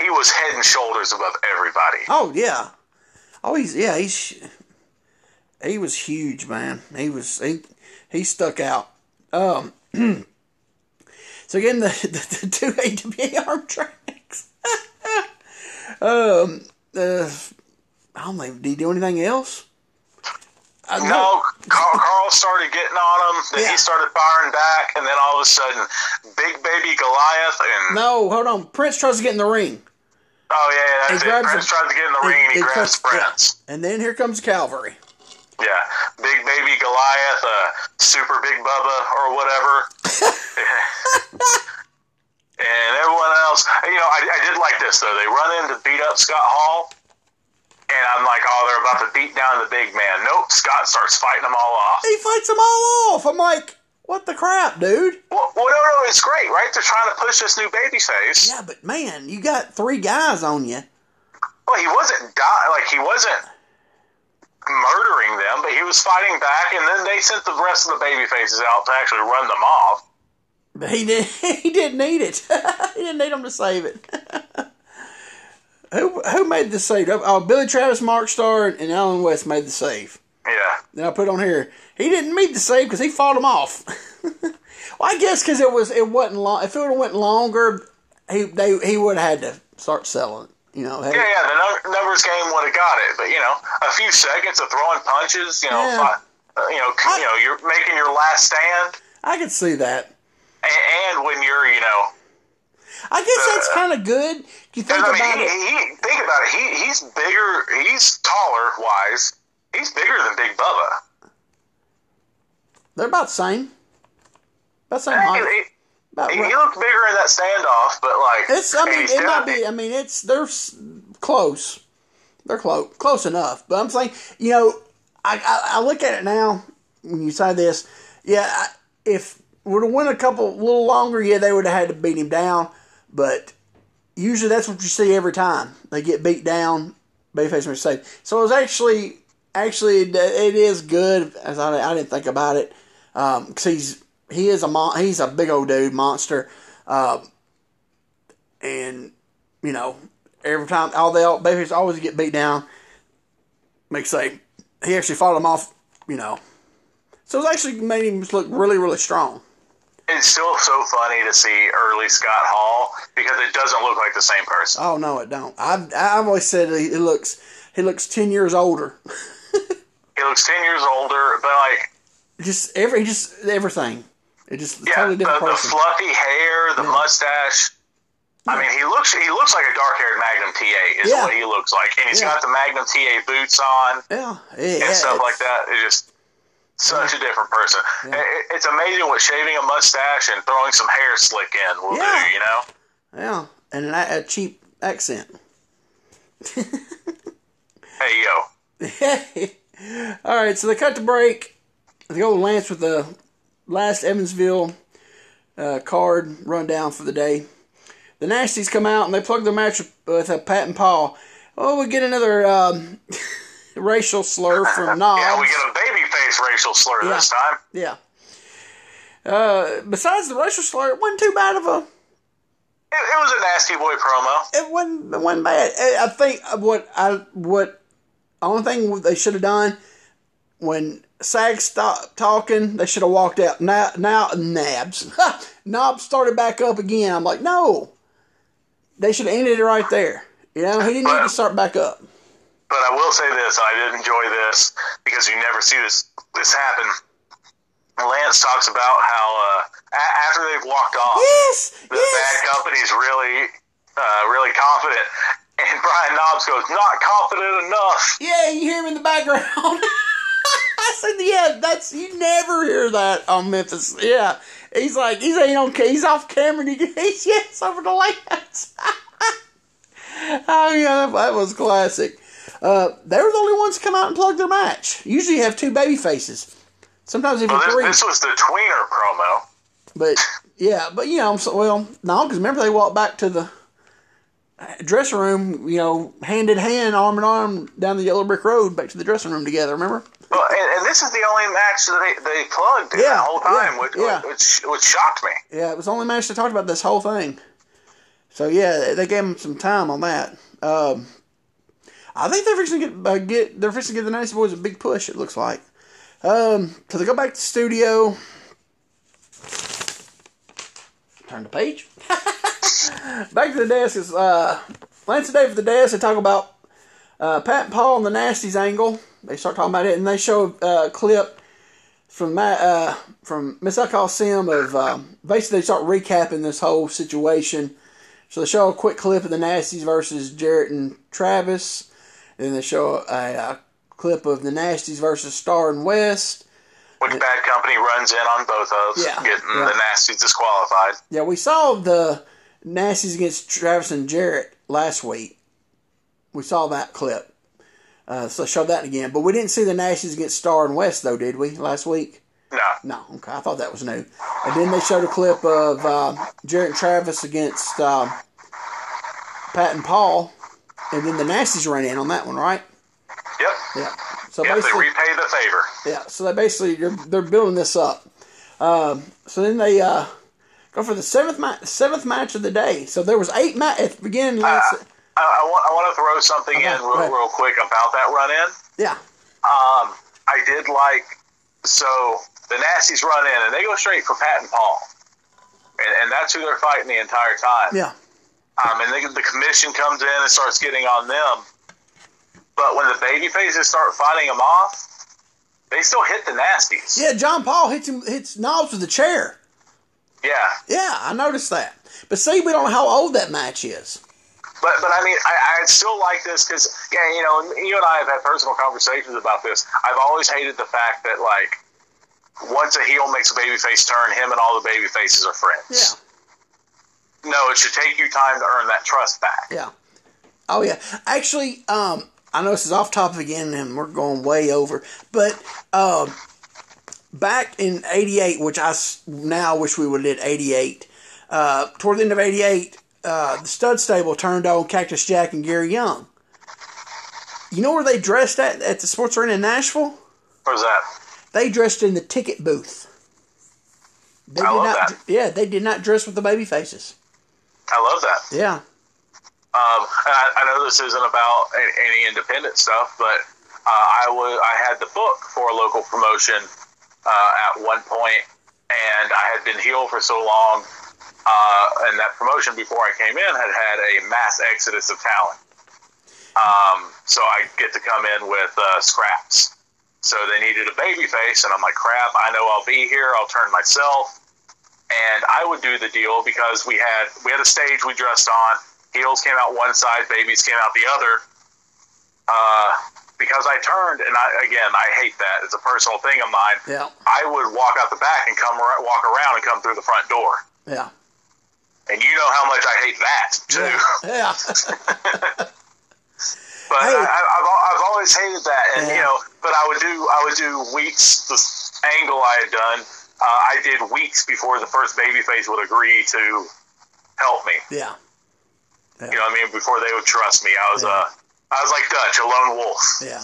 he was head and shoulders above everybody. Oh, yeah. Oh, he's, yeah, he's... He was huge, man. He was he, he stuck out. Um, so again, the, the, the two A W A arm tracks. um, uh, I don't know. Did he do anything else? I no, know. Carl, Carl started getting on him. Then yeah. He started firing back, and then all of a sudden, big baby Goliath and no, hold on. Prince tries to get in the ring. Oh yeah, yeah that's it. Prince tries to get in the ring, and he grabs Prince. And then here comes Calvary. Yeah, Big Baby Goliath, uh, Super Big Bubba, or whatever. And everyone else. You know, I, I did like this, though. They run in to beat up Scott Hall, and I'm like, oh, they're about to beat down the big man. Nope, Scott starts fighting them all off. He fights them all off. I'm like, what the crap, dude? Well, well no, no, it's great, right? They're trying to push this new babyface. Yeah, but, man, you got three guys on you. Well, he wasn't dying. Like, he wasn't murdering them, but he was fighting back, and then they sent the rest of the baby faces out to actually run them off. But he did. He didn't need it. He didn't need them to save it. who who made the save? Oh, Billy Travis, Mark Starr, and Alan West made the save. Yeah. Then I put on here. He didn't need the save because he fought them off. Well, I guess because it was it wasn't long. If it would have went longer, he they he would have had to start selling. You know, hey. Yeah, yeah, the num numbers game would have got it, but you know, a few seconds of throwing punches, you know, yeah. five, uh, you know, I, you know, you're making your last stand. I can see that. And, and when you're, you know, I guess uh, that's kind of good. You think I mean, about he, it. He, think about it. He he's bigger. He's taller. Wise. He's bigger than Big Bubba. They're about the same. About the same height. About he right. looked bigger in that standoff, but like it's. I mean, it might be. I mean, it's. They're close. They're close. Close enough. But I'm saying, you know, I I, I look at it now when you say this. Yeah, I, if would have went a couple a little longer, yeah, they would have had to beat him down. But usually that's what you see every time they get beat down. Babyface makes a save. So it was actually actually it is good. As I I didn't think about it because um, he's. He is a mon he's a big old dude monster, uh, and you know every time all the babies always get beat down. Make say he actually fought him off, you know. So it actually made him look really really strong. It's still so funny to see early Scott Hall because it doesn't look like the same person. Oh no, it don't. I've I've always said he, he looks he looks ten years older. He looks ten years older, but like just every just everything. It just yeah, totally different the, the fluffy hair, the yeah. mustache. I mean, he looks he looks like a dark-haired Magnum T A is yeah. what he looks like, and he's yeah. got the Magnum T A boots on, yeah, yeah and stuff like that. It's just such yeah. a different person. Yeah. It, it's amazing what shaving a mustache and throwing some hair slick in will yeah. do, you know? Yeah, and a, a cheap accent. Hey yo! All right, so they cut the break. They go with Lance with the last Evansville uh, card rundown for the day. The Nasties come out and they plug their match with, with uh, Pat and Paul. Oh, we get another um, racial slur from Nobbs. Yeah, we get a babyface racial slur yeah. this time. Yeah. Uh, besides the racial slur, it wasn't too bad of a... It, it was a Nasty Boy promo. It wasn't, it wasn't bad. I think what I... what only thing they should have done when... Sag stopped talking. They should have walked out. Now, now Nabs. Nobs started back up again. I'm like, no. They should have ended it right there. You know, he didn't but, need to start back up. But I will say this, and I did enjoy this because you never see this this happen, Lance talks about how uh, a- after they've walked off, yes, the yes. bad company's really, uh, really confident, and Brian Knobbs goes, "Not confident enough." Yeah, you hear him in the background. I said, "Yeah, that's you never hear that on Memphis." Yeah, he's like, he's ain't on, he's off camera. And he, he's yes over the Lance. Oh yeah, that, that was classic. Uh, they were the only ones to come out and plug their match. Usually you have two baby faces. Sometimes even well, this, three. This was the tweener promo. But, yeah, but, you know, so, well, no, because remember they walked back to the dressing room, you know, hand in hand, arm in arm, down the yellow brick road, back to the dressing room together, remember? Well, and, and this is the only match that they, they plugged yeah, the whole time, yeah, which, yeah. Which, which shocked me. Yeah, it was the only match they talked about this whole thing. So, yeah, they gave them some time on that. Um... I think they're fixing to get, uh, get they're fixing to give the Nasty Boys a big push. It looks like. Um, so they go back to the studio. Turn the page. Back to the desk is uh, Lance and Dave at the desk. They talk about uh, Pat and Paul and the Nasties angle. They start talking about it, and they show uh, a clip from my, uh, from Miss Alcohol Sim of um, basically they start recapping this whole situation. So they show a quick clip of the Nasties versus Jarrett and Travis. Then they show a, a clip of the Nasties versus Star and West. Which Bad Company runs in on both of us, yeah, getting right. the Nasties disqualified. Yeah, we saw the Nasties against Travis and Jarrett last week. We saw that clip. Uh, so show that again. But we didn't see the Nasties against Star and West, though, did we, last week? No. No, okay. I thought that was new. And then they showed a clip of uh, Jarrett and Travis against uh, Pat and Paul. And then the Nasties ran in on that one, right? Yep. Yeah. So yep, basically, they repaid the favor. Yeah. So they basically they're, they're building this up. Um, so then they uh, go for the seventh ma- seventh match of the day. So there was eight ma- at the beginning. Lance, uh, I, I want I want to throw something okay, in real, real quick about that run in. Yeah. Um, I did like so the Nasties run in and they go straight for Pat and Paul, and, and that's who they're fighting the entire time. Yeah. Um, and they, the commission comes in and starts getting on them. But when the baby faces start fighting them off, they still hit the Nasties. Yeah, John Paul hits him, hits Knobs with a chair. Yeah. Yeah, I noticed that. But see, we don't know how old that match is. But, but I mean, I, I still like this because, yeah, you know, you and I have had personal conversations about this. I've always hated the fact that, like, once a heel makes a babyface turn, him and all the babyfaces are friends. Yeah. No, it should take you time to earn that trust back. Yeah. Oh, yeah. Actually, um, I know this is off topic again, and we're going way over, but um, back in eighty-eight, which I now wish we would have did eighty-eight, uh, toward the end of eighty-eight, uh, the stud stable turned on Cactus Jack and Gary Young. You know where they dressed at, at the sports arena in Nashville? Where's that? They dressed in the ticket booth. They I did love not, that. Yeah, they did not dress with the baby faces. I love that. Yeah. Um, I, I know this isn't about any independent stuff, but uh, I was I had the book for a local promotion uh, at one point, and I had been heel for so long, uh, and that promotion before I came in had had a mass exodus of talent. Um, so I get to come in with uh, scraps. So they needed a baby face, and I'm like, crap, I know I'll be here, I'll turn myself. And I would do the deal because we had we had a stage we dressed on. Heels came out one side, babies came out the other. Uh, because I turned, and I, again, I hate that. It's a personal thing of mine. Yeah. I would walk out the back and come walk around and come through the front door. Yeah. And you know how much I hate that too. Yeah. yeah. But hey. I, I've I've always hated that, and yeah. you know. But I would do I would do weeks the angle I had done. Uh, I did weeks before the first babyface would agree to help me. Yeah. yeah. You know what I mean? Before they would trust me. I was yeah. uh, I was like Dutch, a lone wolf. Yeah.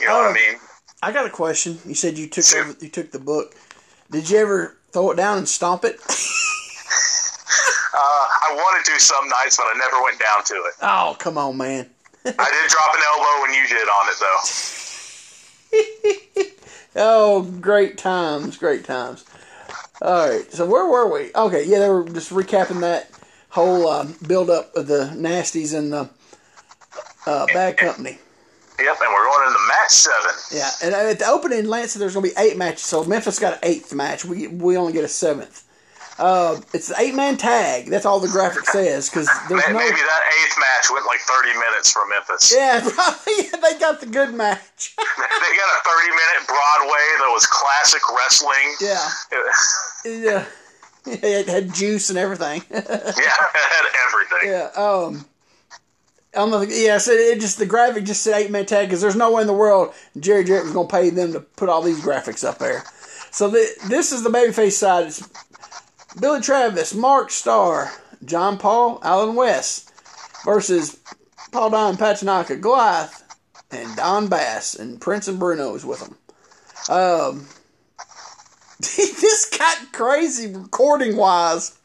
You know uh, what I mean? I got a question. You said you took over, you took the book. Did you ever throw it down and stomp it? uh, I wanted to some nights, but I never went down to it. Oh, come on, man. I did drop an elbow when you did on it, though. Oh, great times, great times. All right, so where were we? Okay, yeah, they were just recapping that whole uh, build-up of the Nasties and the uh, Bad Company. Yep, and we're going into match seven. Yeah, and at the opening in Lansing, there's going to be eight matches. So Memphis got an eighth match. We we only get a seventh. Uh, it's an eight-man tag. That's all the graphic says. Cause there's maybe, no... maybe that eighth match went like thirty minutes for Memphis. Yeah, probably. Yeah, they got the good match. They got a thirty-minute Broadway that was classic wrestling. Yeah. Yeah. It had juice and everything. Yeah, it had everything. Yeah. Um. I'm not, yeah, so it just the graphic just said eight man tag because there's no way in the world Jerry Jarrett was gonna pay them to put all these graphics up there. So the, this is the babyface side. It's Billy Travis, Mark Starr, John Paul, Alan West versus Paul Diamond, Pat Tanaka, Goliath, and Don Bass, and Prince and Bruno is with them. Um, this got crazy recording wise.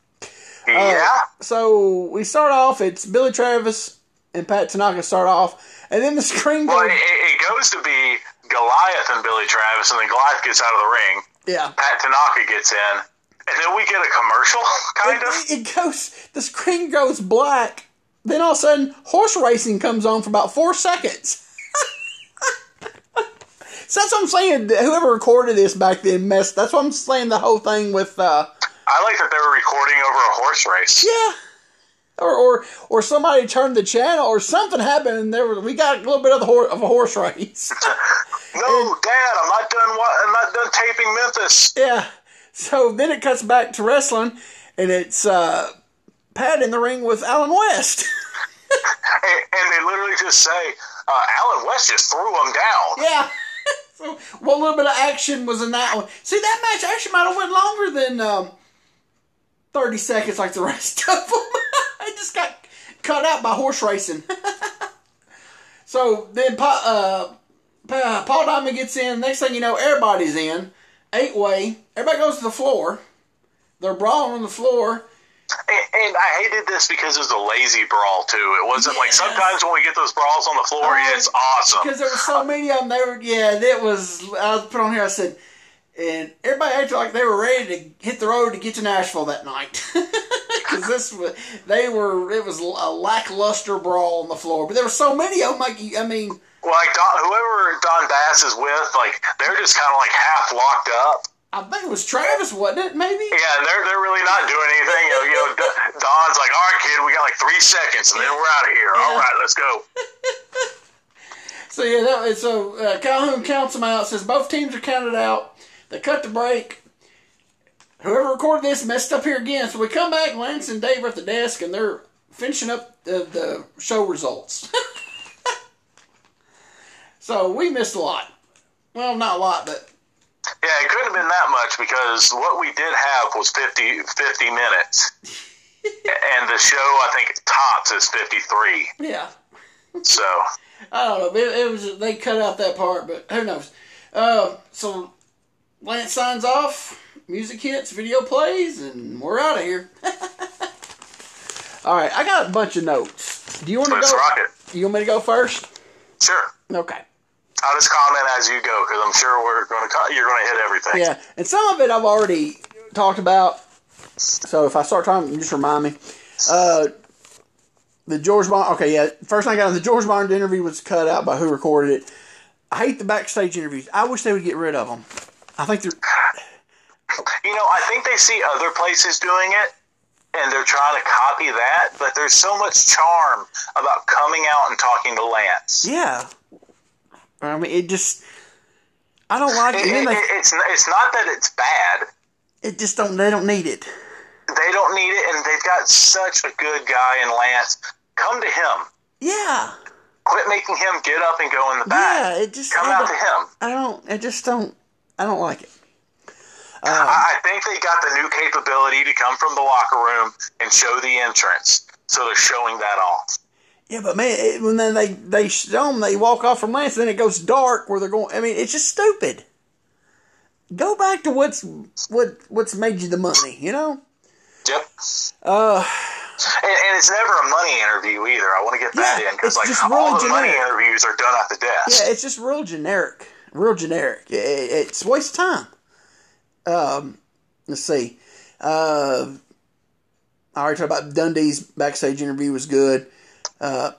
Yeah. Uh, so we start off. It's Billy Travis and Pat Tanaka start off, and then the screen goes... Well, it, it goes to be Goliath and Billy Travis, and then Goliath gets out of the ring. Yeah. Pat Tanaka gets in, and then we get a commercial, kind it, of. It goes... The screen goes black, then all of a sudden, horse racing comes on for about four seconds. So that's what I'm saying. Whoever recorded this back then messed... That's what I'm saying, the whole thing with... Uh, I like that they were recording over a horse race. Yeah. Or, or or somebody turned the channel, or something happened, and there was, we got a little bit of the hor- of a horse race. No, and, Dad, I'm not done. What, I'm not done taping Memphis. Yeah. So then it cuts back to wrestling, and it's uh, Pat in the ring with Alan West. and, and they literally just say, uh, Alan West just threw him down. Yeah. So one little bit of action was in that one. See, that match actually might have went longer than um, thirty seconds, like the rest of them. It just got cut out by horse racing. So then pa, uh, Paul Diamond gets in. Next thing you know, everybody's in. Eight way. Everybody goes to the floor. They're brawling on the floor. And, and I hated this because it was a lazy brawl, too. It wasn't yeah. like sometimes when we get those brawls on the floor, uh, it's awesome. Because there were so many of them. They were, yeah, it was. I was put on here, I said, and everybody acted like they were ready to hit the road to get to Nashville that night. Because this was, they were, it was a lackluster brawl on the floor. But there were so many of them, like, I mean. Well, like, Don, whoever Don Bass is with, like, they're just kind of, like, half locked up. I think it was Travis, wasn't it, maybe? Yeah, they're they're really not doing anything. You know, you know, Don's like, all right, kid, we got, like, three seconds, and then we're out of here. Yeah. All right, let's go. So, yeah, that, so uh, Calhoun counts them out, says both teams are counted out. They cut the break. Whoever recorded this messed up here again. So we come back, Lance and Dave are at the desk, and they're finishing up the, the show results. So we missed a lot. Well, not a lot, but... Yeah, it couldn't have been that much because what we did have was fifty, fifty minutes. And the show, I think, tops is fifty-three. Yeah. So... I don't know. It, it was, they cut out that part, but who knows. Uh, so Lance signs off. Music hits, video plays, and we're out of here. All right, I got a bunch of notes. Do you want to Let's go? Rock it. You want me to go first? Sure. Okay. I'll just comment as you go because I'm sure we're going to you're going to hit everything. Yeah, and some of it I've already talked about. So if I start talking, just remind me. Uh, the George Barnes. Okay, yeah. First thing I got on the George Barnes interview was cut out by who recorded it. I hate the backstage interviews. I wish they would get rid of them. I think they're. You know, I think they see other places doing it, and they're trying to copy that, but there's so much charm about coming out and talking to Lance. Yeah. I mean, it just... I don't like it. it, it, they, it it's, it's not that it's bad. It just don't... They don't need it. They don't need it, and they've got such a good guy in Lance. Come to him. Yeah. Quit making him get up and go in the back. Yeah, it just... Come I out to him. I don't... I just don't... I don't like it. Um, I think they got the new capability to come from the locker room and show the entrance, so they're showing that off. Yeah, but man, it, when they they show them, they walk off from Lance, and then it goes dark where they're going. I mean, it's just stupid. Go back to what's what what's made you the money, you know? Yep. Uh, and, and it's never a money interview either. I want to get that yeah, in because like all the money interviews are done at the desk. Yeah, it's just real generic, real generic. It, it's a waste of time. Um, let's see. Uh, I already talked about Dundee's backstage interview was good. Uh,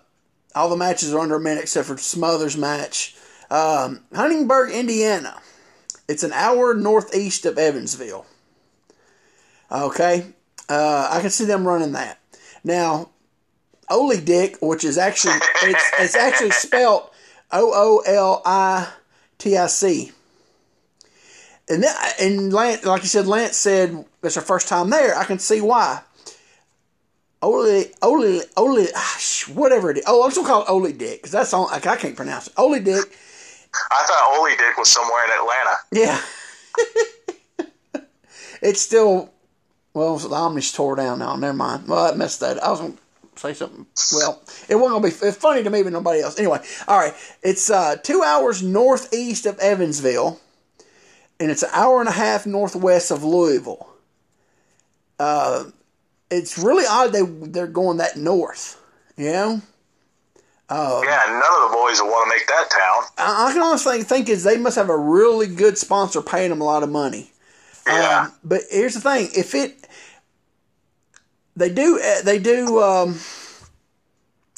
All the matches are under a minute except for Smothers' match. Um, Huntingburg, Indiana. It's an hour northeast of Evansville. Okay. Uh, I can see them running that. Now, Oolitic, which is actually, it's, it's actually spelled O O L I T I C. And, that, and Lance, like you said, Lance said, it's her first time there. I can see why. Oli, Oli, Oli, whatever it is. Oh, I'm just going to call it Oolitic because that's on, like, I can't pronounce it. Oolitic. I thought Oolitic was somewhere in Atlanta. Yeah. It's still, well, the Omni's tore down now. Never mind. Well, I messed that up. I was going to say something. Well, it wasn't going to be it's funny to me, but nobody else. Anyway, all right. It's uh, two hours northeast of Evansville, and it's an hour and a half northwest of Louisville. Uh, it's really odd they, they're going that north, you know? Uh, yeah, none of the boys will want to make that town. I, I can honestly think is they must have a really good sponsor paying them a lot of money. Yeah. Um, but here's the thing. If it... They do... They do... Um,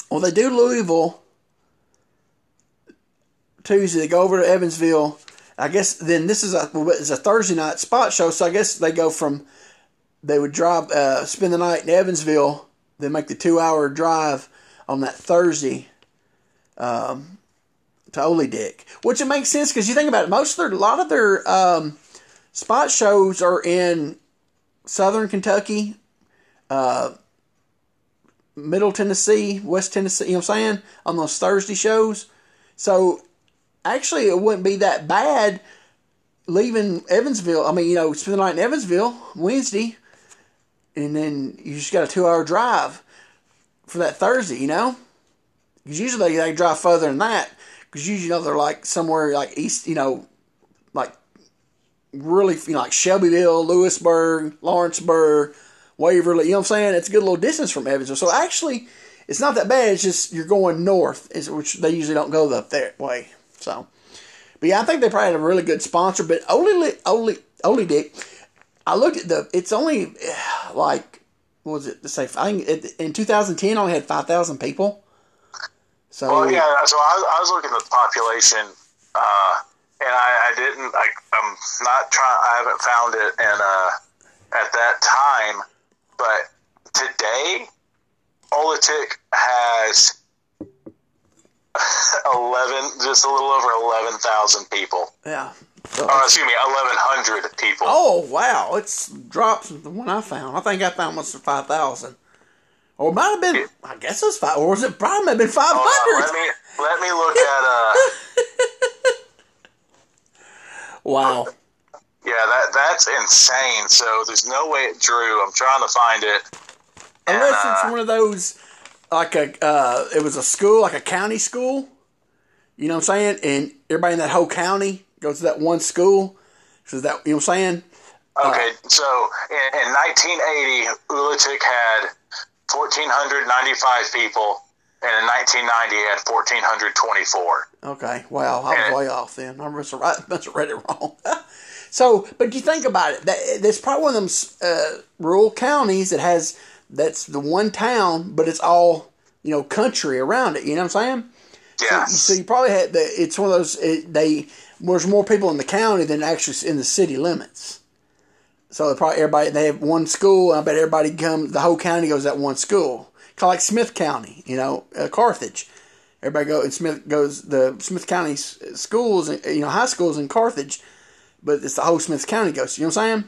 well, they do Louisville Tuesday. They go over to Evansville. I guess then this is a, it's a Thursday night spot show, so I guess they go from... They would drive, uh, spend the night in Evansville, then make the two-hour drive on that Thursday um, to Oolitic, which it makes sense because you think about it. Most of their, a lot of their um, spot shows are in southern Kentucky, uh, middle Tennessee, west Tennessee. You know what I'm saying? On those Thursday shows, so actually it wouldn't be that bad leaving Evansville. I mean, you know, spend the night in Evansville Wednesday. And then you just got a two-hour drive for that Thursday, you know? Because usually they, they drive further than that. Because usually, you know, they're like somewhere like east, you know, like really, you know, like Shelbyville, Lewisburg, Lawrenceburg, Waverly. You know what I'm saying? It's a good little distance from Evansville. So actually, it's not that bad. It's just you're going north, which they usually don't go up that way. So, but yeah, I think they probably had a really good sponsor. But only, only, only Dick. I looked at the, it's only like, what was it to say? I think it, in two thousand ten, I only had five thousand people. So, well, yeah, so I, I was looking at the population, uh, and I, I didn't, I, I'm not trying, I haven't found it in, uh, at that time, but today, Oolitic has eleven, just a little over eleven thousand people. Yeah. So, oh, excuse me, eleven hundred people. Oh, wow. It's dropped from the one I found. I think I found almost five thousand. Or it might have been, yeah. I guess it's five, or was it probably might have been five hundred. Hold on, let me, let me look at, uh... wow. Yeah, that that's insane. So there's no way it drew. I'm trying to find it. And, unless it's uh, one of those, like a, uh, it was a school, like a county school. You know what I'm saying? And everybody in that whole county goes to that one school. So that, you know what I'm saying? Okay, uh, so in, in nineteen eighty, Oolitic had one thousand four hundred ninety-five people, and in nineteen ninety, it had one thousand four hundred twenty-four. Okay, wow, I was and, way off then. I must have read it wrong. So, but you think about it, that, that's probably one of them uh, rural counties that has, that's the one town, but it's all, you know, country around it, you know what I'm saying? Yeah. So, so you probably had, the, it's one of those, it, they... There's more people in the county than actually in the city limits. So probably everybody, they have one school, and I bet everybody comes, the whole county goes that one school. Kind of like Smith County, you know, uh, Carthage. Everybody go, and Smith goes, the Smith County schools, you know, high schools in Carthage, but it's the whole Smith County goes, you know what I'm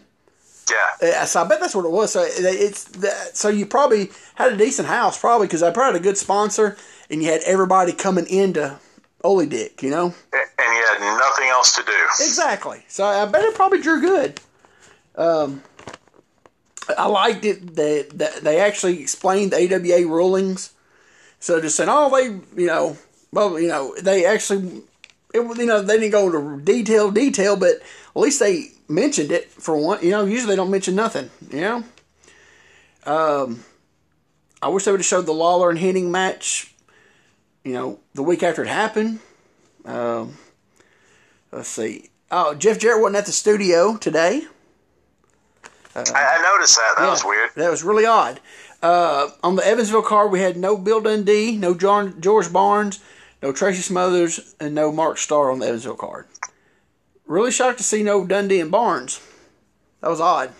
saying? Yeah. Uh, so I bet that's what it was. So it's that, so you probably had a decent house, probably, because I probably had a good sponsor, and you had everybody coming into Oolitic, you know? And you had nothing else to do. Exactly. So I bet it probably drew good. Um, I liked it that they, they actually explained the A W A rulings. So just saying, oh, they, you know, well, you know, they actually, it, you know, they didn't go into detail, detail, but at least they mentioned it for one. You know, usually they don't mention nothing, you know? Um, I wish they would have showed the Lawler and Hennig match, you know, the week after it happened. Um, let's see. Oh, Jeff Jarrett wasn't at the studio today. Uh, I, I noticed that. That yeah, was weird. That was really odd. Uh, on the Evansville card, we had no Bill Dundee, no John, George Barnes, no Tracy Smothers, and no Mark Starr on the Evansville card. Really shocked to see no Dundee and Barnes. That was odd.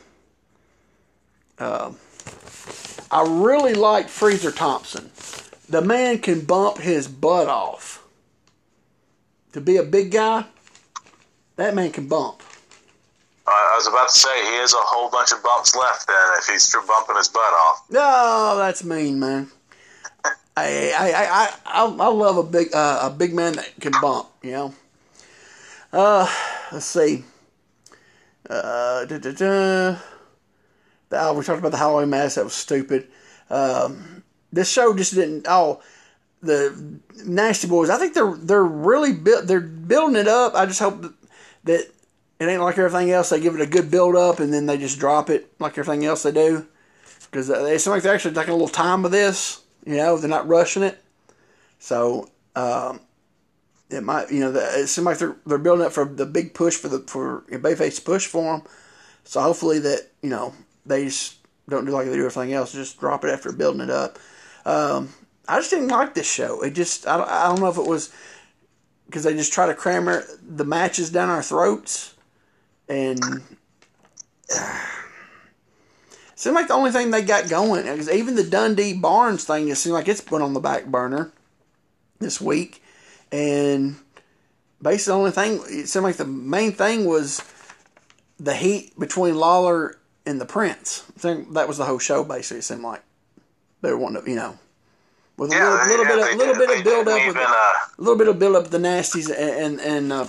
Uh, I really liked Freezer Thompson. The man can bump his butt off. To be a big guy, that man can bump. I was about to say, he has a whole bunch of bumps left then if he's still bumping his butt off. No, oh, that's mean, man. I, I I I I love a big uh, a big man that can bump, you know. Uh, let's see. Uh, da, da, da. Oh, we talked about the Halloween mask. That was stupid. Um, this show just didn't. Oh, the Nasty Boys. I think they're they're really built. They're building it up. I just hope that, that it ain't like everything else. They give it a good build up and then they just drop it like everything else they do. Because it seems like they're actually taking a little time with this. You know, they're not rushing it. So um, it might, you know, the, it seems like they're they're building up for the big push for the for Bayface push for them. So hopefully that, you know, they just don't do like they do everything else. Just drop it after building it up. Um, I just didn't like this show. It just, I don't, I don't know if it was because they just try to cram our, the matches down our throats. And uh, it seemed like the only thing they got going, because even the Dundee Barnes thing, it seemed like it's been on the back burner this week. And basically the only thing, it seemed like the main thing was the heat between Lawler and the Prince. I think that was the whole show, basically, it seemed like. They were wanting to, you know, with a yeah, little, they, little, yeah, bit, a little bit of build up, with a little bit of build up, the Nasties and, and, and uh,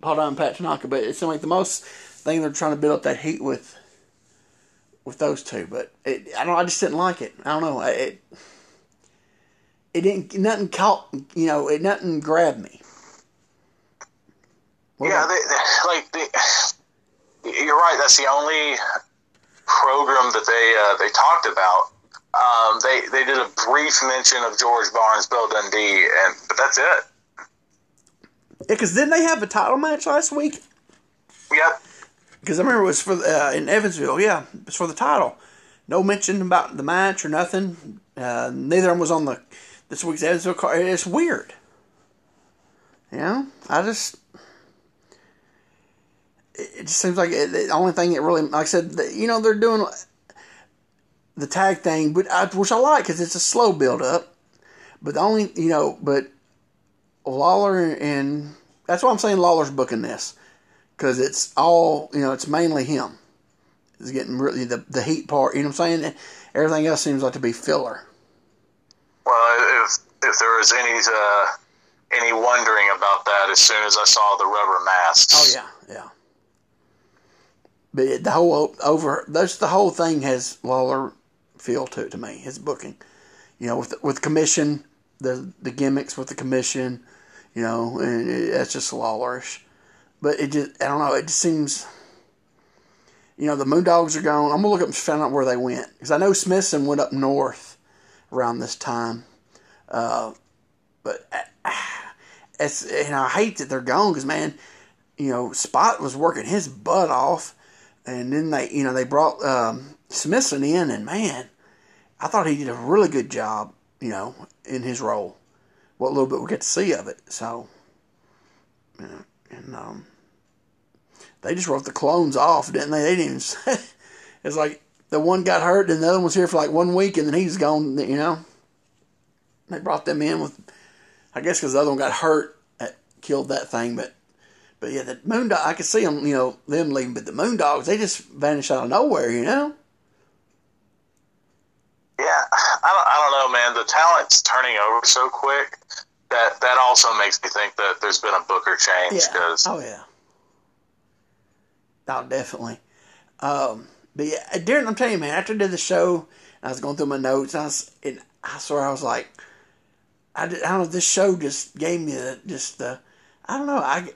Paul Diamond, Pat Tanaka, but it seemed like the most thing they're trying to build up that heat with, with those two. But it, I don't, I just didn't like it. I don't know. It, it didn't, nothing caught, you know, it nothing grabbed me. What yeah, they, they, like the, you're right. That's the only program that they uh, they talked about. Um, they they did a brief mention of George Barnes, Bill Dundee, and but that's it. Yeah, because didn't they have a title match last week? Yeah. Because I remember it was for uh, in Evansville, yeah. It was for the title. No mention about the match or nothing. Uh, neither of them was on the this week's Evansville card. It's weird. Yeah, I just... It, it just seems like it, the only thing that really... Like I said, the, you know, they're doing the tag thing, but I, which I like because it's a slow build-up. But the only... You know, but... Lawler and that's why I'm saying Lawler's booking this, because it's all, you know, it's mainly him. It's getting really the the heat part. You know what I'm saying? Everything else seems like to be filler. Well, if if there was any uh, any wondering about that, as soon as I saw the rubber masks. Oh yeah, yeah. But it, the whole over that's the whole thing has Lawler feel to it to me. His booking, you know, with with commission, the the gimmicks with the commission. You know, and it, that's just Lawlerish. But it just, I don't know, it just seems, you know, the Moondogs are gone. I'm going to look up and find out where they went. Because I know Smithson went up north around this time. Uh, but, I, it's, you know, I hate that they're gone because, man, you know, Spot was working his butt off. And then they, you know, they brought um, Smithson in. And, man, I thought he did a really good job, you know, in his role. What little bit we get to see of it. So, you know, and um, they just wrote the clones off, didn't they? They didn't even. It's like the one got hurt, and the other one's here for like one week, and then he's gone. You know, they brought them in with, I guess, because the other one got hurt, that killed that thing. But, but yeah, the Moondog, I could see them, you know, them leaving, but the Moondogs, they just vanished out of nowhere, you know. Yeah, I don't, I don't know, man. The talent's turning over so quick that that also makes me think that there's been a booker change. Yeah. Cause oh, yeah. Oh, definitely. Um, but yeah, during, I'm telling you, man, after I did the show, I was going through my notes, and I, was, and I swear I was like, I, did, I don't know, this show just gave me the, just the, I don't know, I,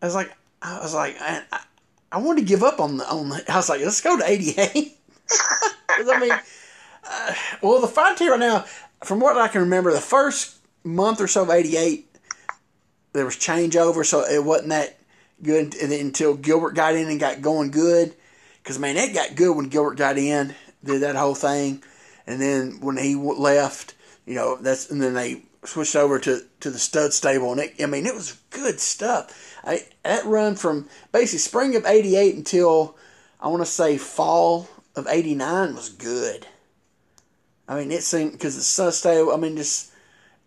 I was like, I was like, I, I, I wanted to give up on the, on the, I was like, let's go to eighty-eight. I mean, uh, well, the fight here right now, from what I can remember, the first month or so of eighty-eight, there was changeover, so it wasn't that good until Gilbert got in and got going good. Because, man, that got good when Gilbert got in, did that whole thing. And then when he left, you know, that's and then they switched over to, to the stud stable. And, it, I mean, it was good stuff. I, that run from basically spring of eighty-eight until, I want to say, fall of eighty-nine was good. I mean, it seemed, because the stud stable, I mean, just,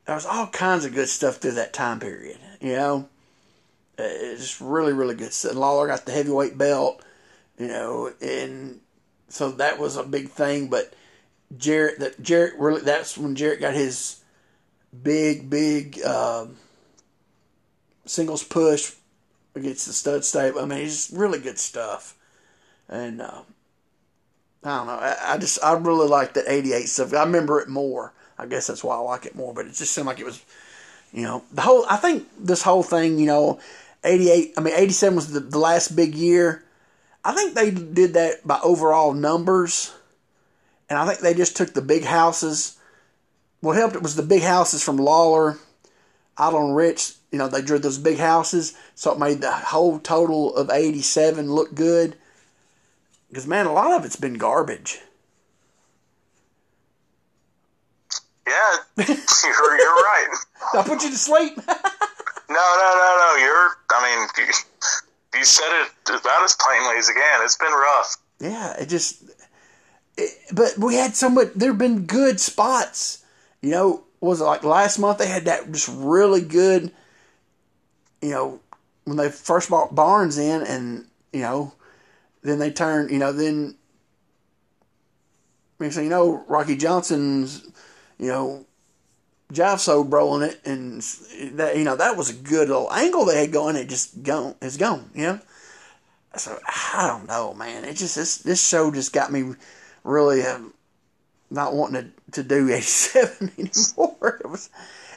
there was all kinds of good stuff through that time period, you know. Uh, it's just really, really good stuff. Lawler got the heavyweight belt. You know, and so that was a big thing. But Jarrett, that Jarrett really, that's when Jarrett got his big, big uh, singles push against the stud stable. I mean, it's really good stuff. And uh, I don't know, I, I just, I really like that eighty-eight stuff. I remember it more. I guess that's why I like it more. But it just seemed like it was, you know, the whole, I think this whole thing, you know, eighty-eight, I mean, eighty-seven was the, the last big year. I think they did that by overall numbers, and I think they just took the big houses. What helped it was the big houses from Lawler, out on Rich. You know, they drew those big houses, so it made the whole total of eighty-seven look good. Because, man, a lot of it's been garbage. Yeah, you're, you're right. Did I put you to sleep? no, no, no, no. You're, I mean... You... You said it about as plainly as again. It's been rough. Yeah, it just... It, but we had so much... There have been good spots. You know, was it like last month they had that just really good... You know, when they first bought Barnes in and, you know, then they turned... You know, then... I mean, so, you know, Rocky Johnson's, you know, Jive Soul rolling it, and that, you know, that was a good little angle they had going. It just gone, it's gone, you know. So I don't know, man. It just this this show just got me really um, not wanting to, to do eighty-seven anymore. It was,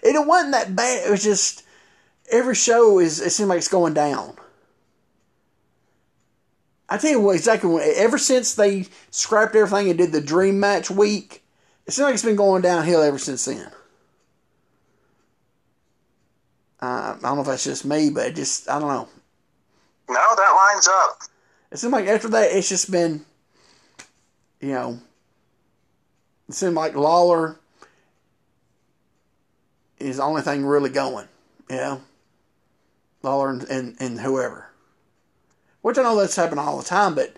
and it wasn't that bad. It was just every show is it seems like it's going down. I tell you what, exactly. When, ever since they scrapped everything and did the Dream Match week, it seems like it's been going downhill ever since then. Uh, I don't know if that's just me, but it just, I don't know. No, that lines up. It seemed like after that, it's just been, you know, it seemed like Lawler is the only thing really going, you know? Lawler and, and, and whoever. Which I know that's happened all the time, but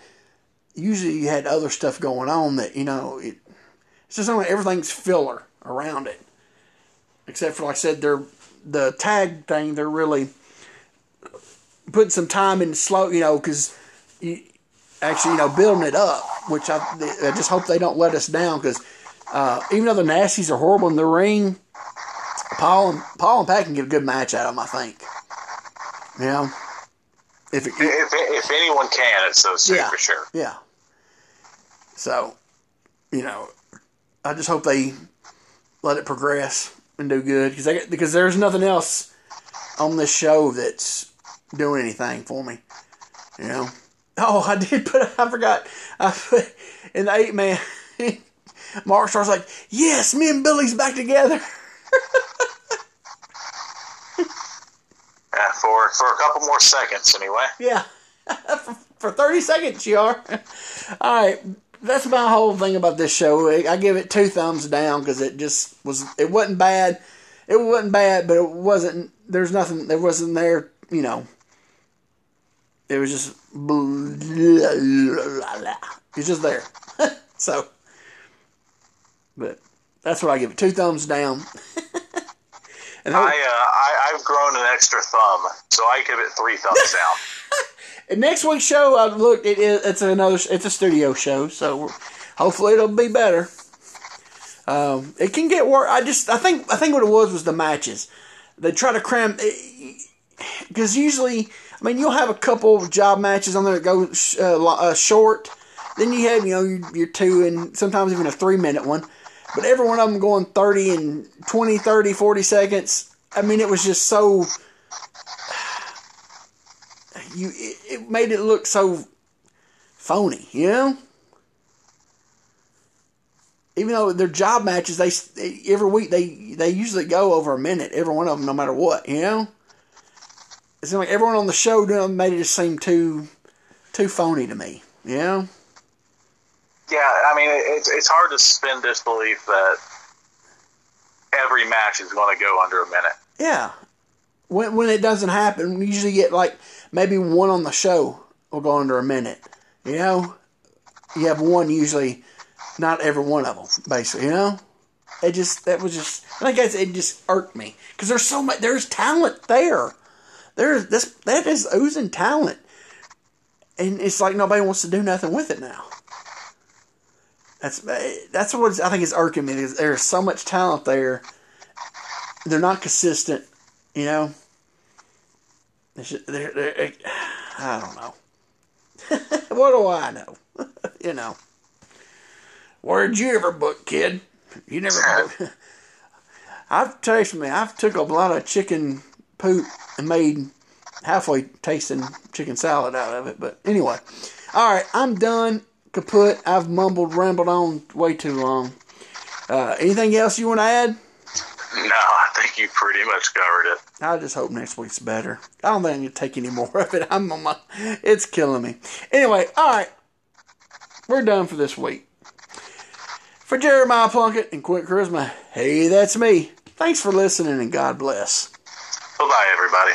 usually you had other stuff going on that, you know, it, it's just only everything's filler around it. Except for, like I said, they're... The tag thing, they're really putting some time in slow, you know, because you actually, you know, building it up, which I, I just hope they don't let us down, because uh, even though the Nasties are horrible in the ring, Paul and, Paul and Pat can get a good match out of them, I think. You know? If it, if, if anyone can, it's those two, yeah, for sure. Yeah. So, you know, I just hope they let it progress and do good, because they because there's nothing else on this show that's doing anything for me, you know. Oh, I did put I forgot I put in the eight man. Mark starts like, yes, me and Billy's back together. Yeah, for for a couple more seconds anyway. Yeah, for, for thirty seconds you are. All right. That's my whole thing about this show. I give it two thumbs down because it just was. It wasn't bad. It wasn't bad, but it wasn't. There's nothing. There wasn't there. You know. It was just. It's just there. So. But that's what I give it. Two thumbs down. And I uh, I I've grown an extra thumb, so I give it three thumbs down. And next week's show, I looked. It is. It's another. It's a studio show, so hopefully it'll be better. Um, it can get worse. I just. I think. I think what it was was the matches. They try to cram. Because usually, I mean, you'll have a couple of job matches on there that go sh- uh, uh, short. Then you have, you know, your, your two and sometimes even a three minute one. But every one of them going thirty and twenty, thirty, forty seconds. I mean, it was just so. You, it, it made it look so phony, you know? Even though their job matches, they, they every week, they, they usually go over a minute, every one of them, no matter what, you know? it seemed like everyone on the show made it just seem too too phony to me. You know? Yeah, I mean, it's it's hard to suspend disbelief that every match is going to go under a minute. Yeah. When when it doesn't happen, we usually get like maybe one on the show will go under a minute. You know, you have one usually, not every one of them. Basically, you know, it just that was just I guess it just irked me because there's so much there's talent there. There's this that is oozing talent, and it's like nobody wants to do nothing with it now. That's that's what I think is irking me. There's so much talent there. They're not consistent. You know, they're, they're, they're, I don't know. What do I know? You know, where'd you ever book, kid? You never booked. I've tasted me. I've took a lot of chicken poop and made halfway tasting chicken salad out of it. But anyway, all right, I'm done. Kaput. I've mumbled, rambled on way too long. Uh, anything else you want to add? No, I think you pretty much covered it. I just hope next week's better. I don't think I'm going to take any more of it. I'm on my, it's killing me. Anyway, all right. We're done for this week. For Jeremiah Plunkett and Quentin Charisma, hey, that's me. Thanks for listening and God bless. Bye-bye, everybody.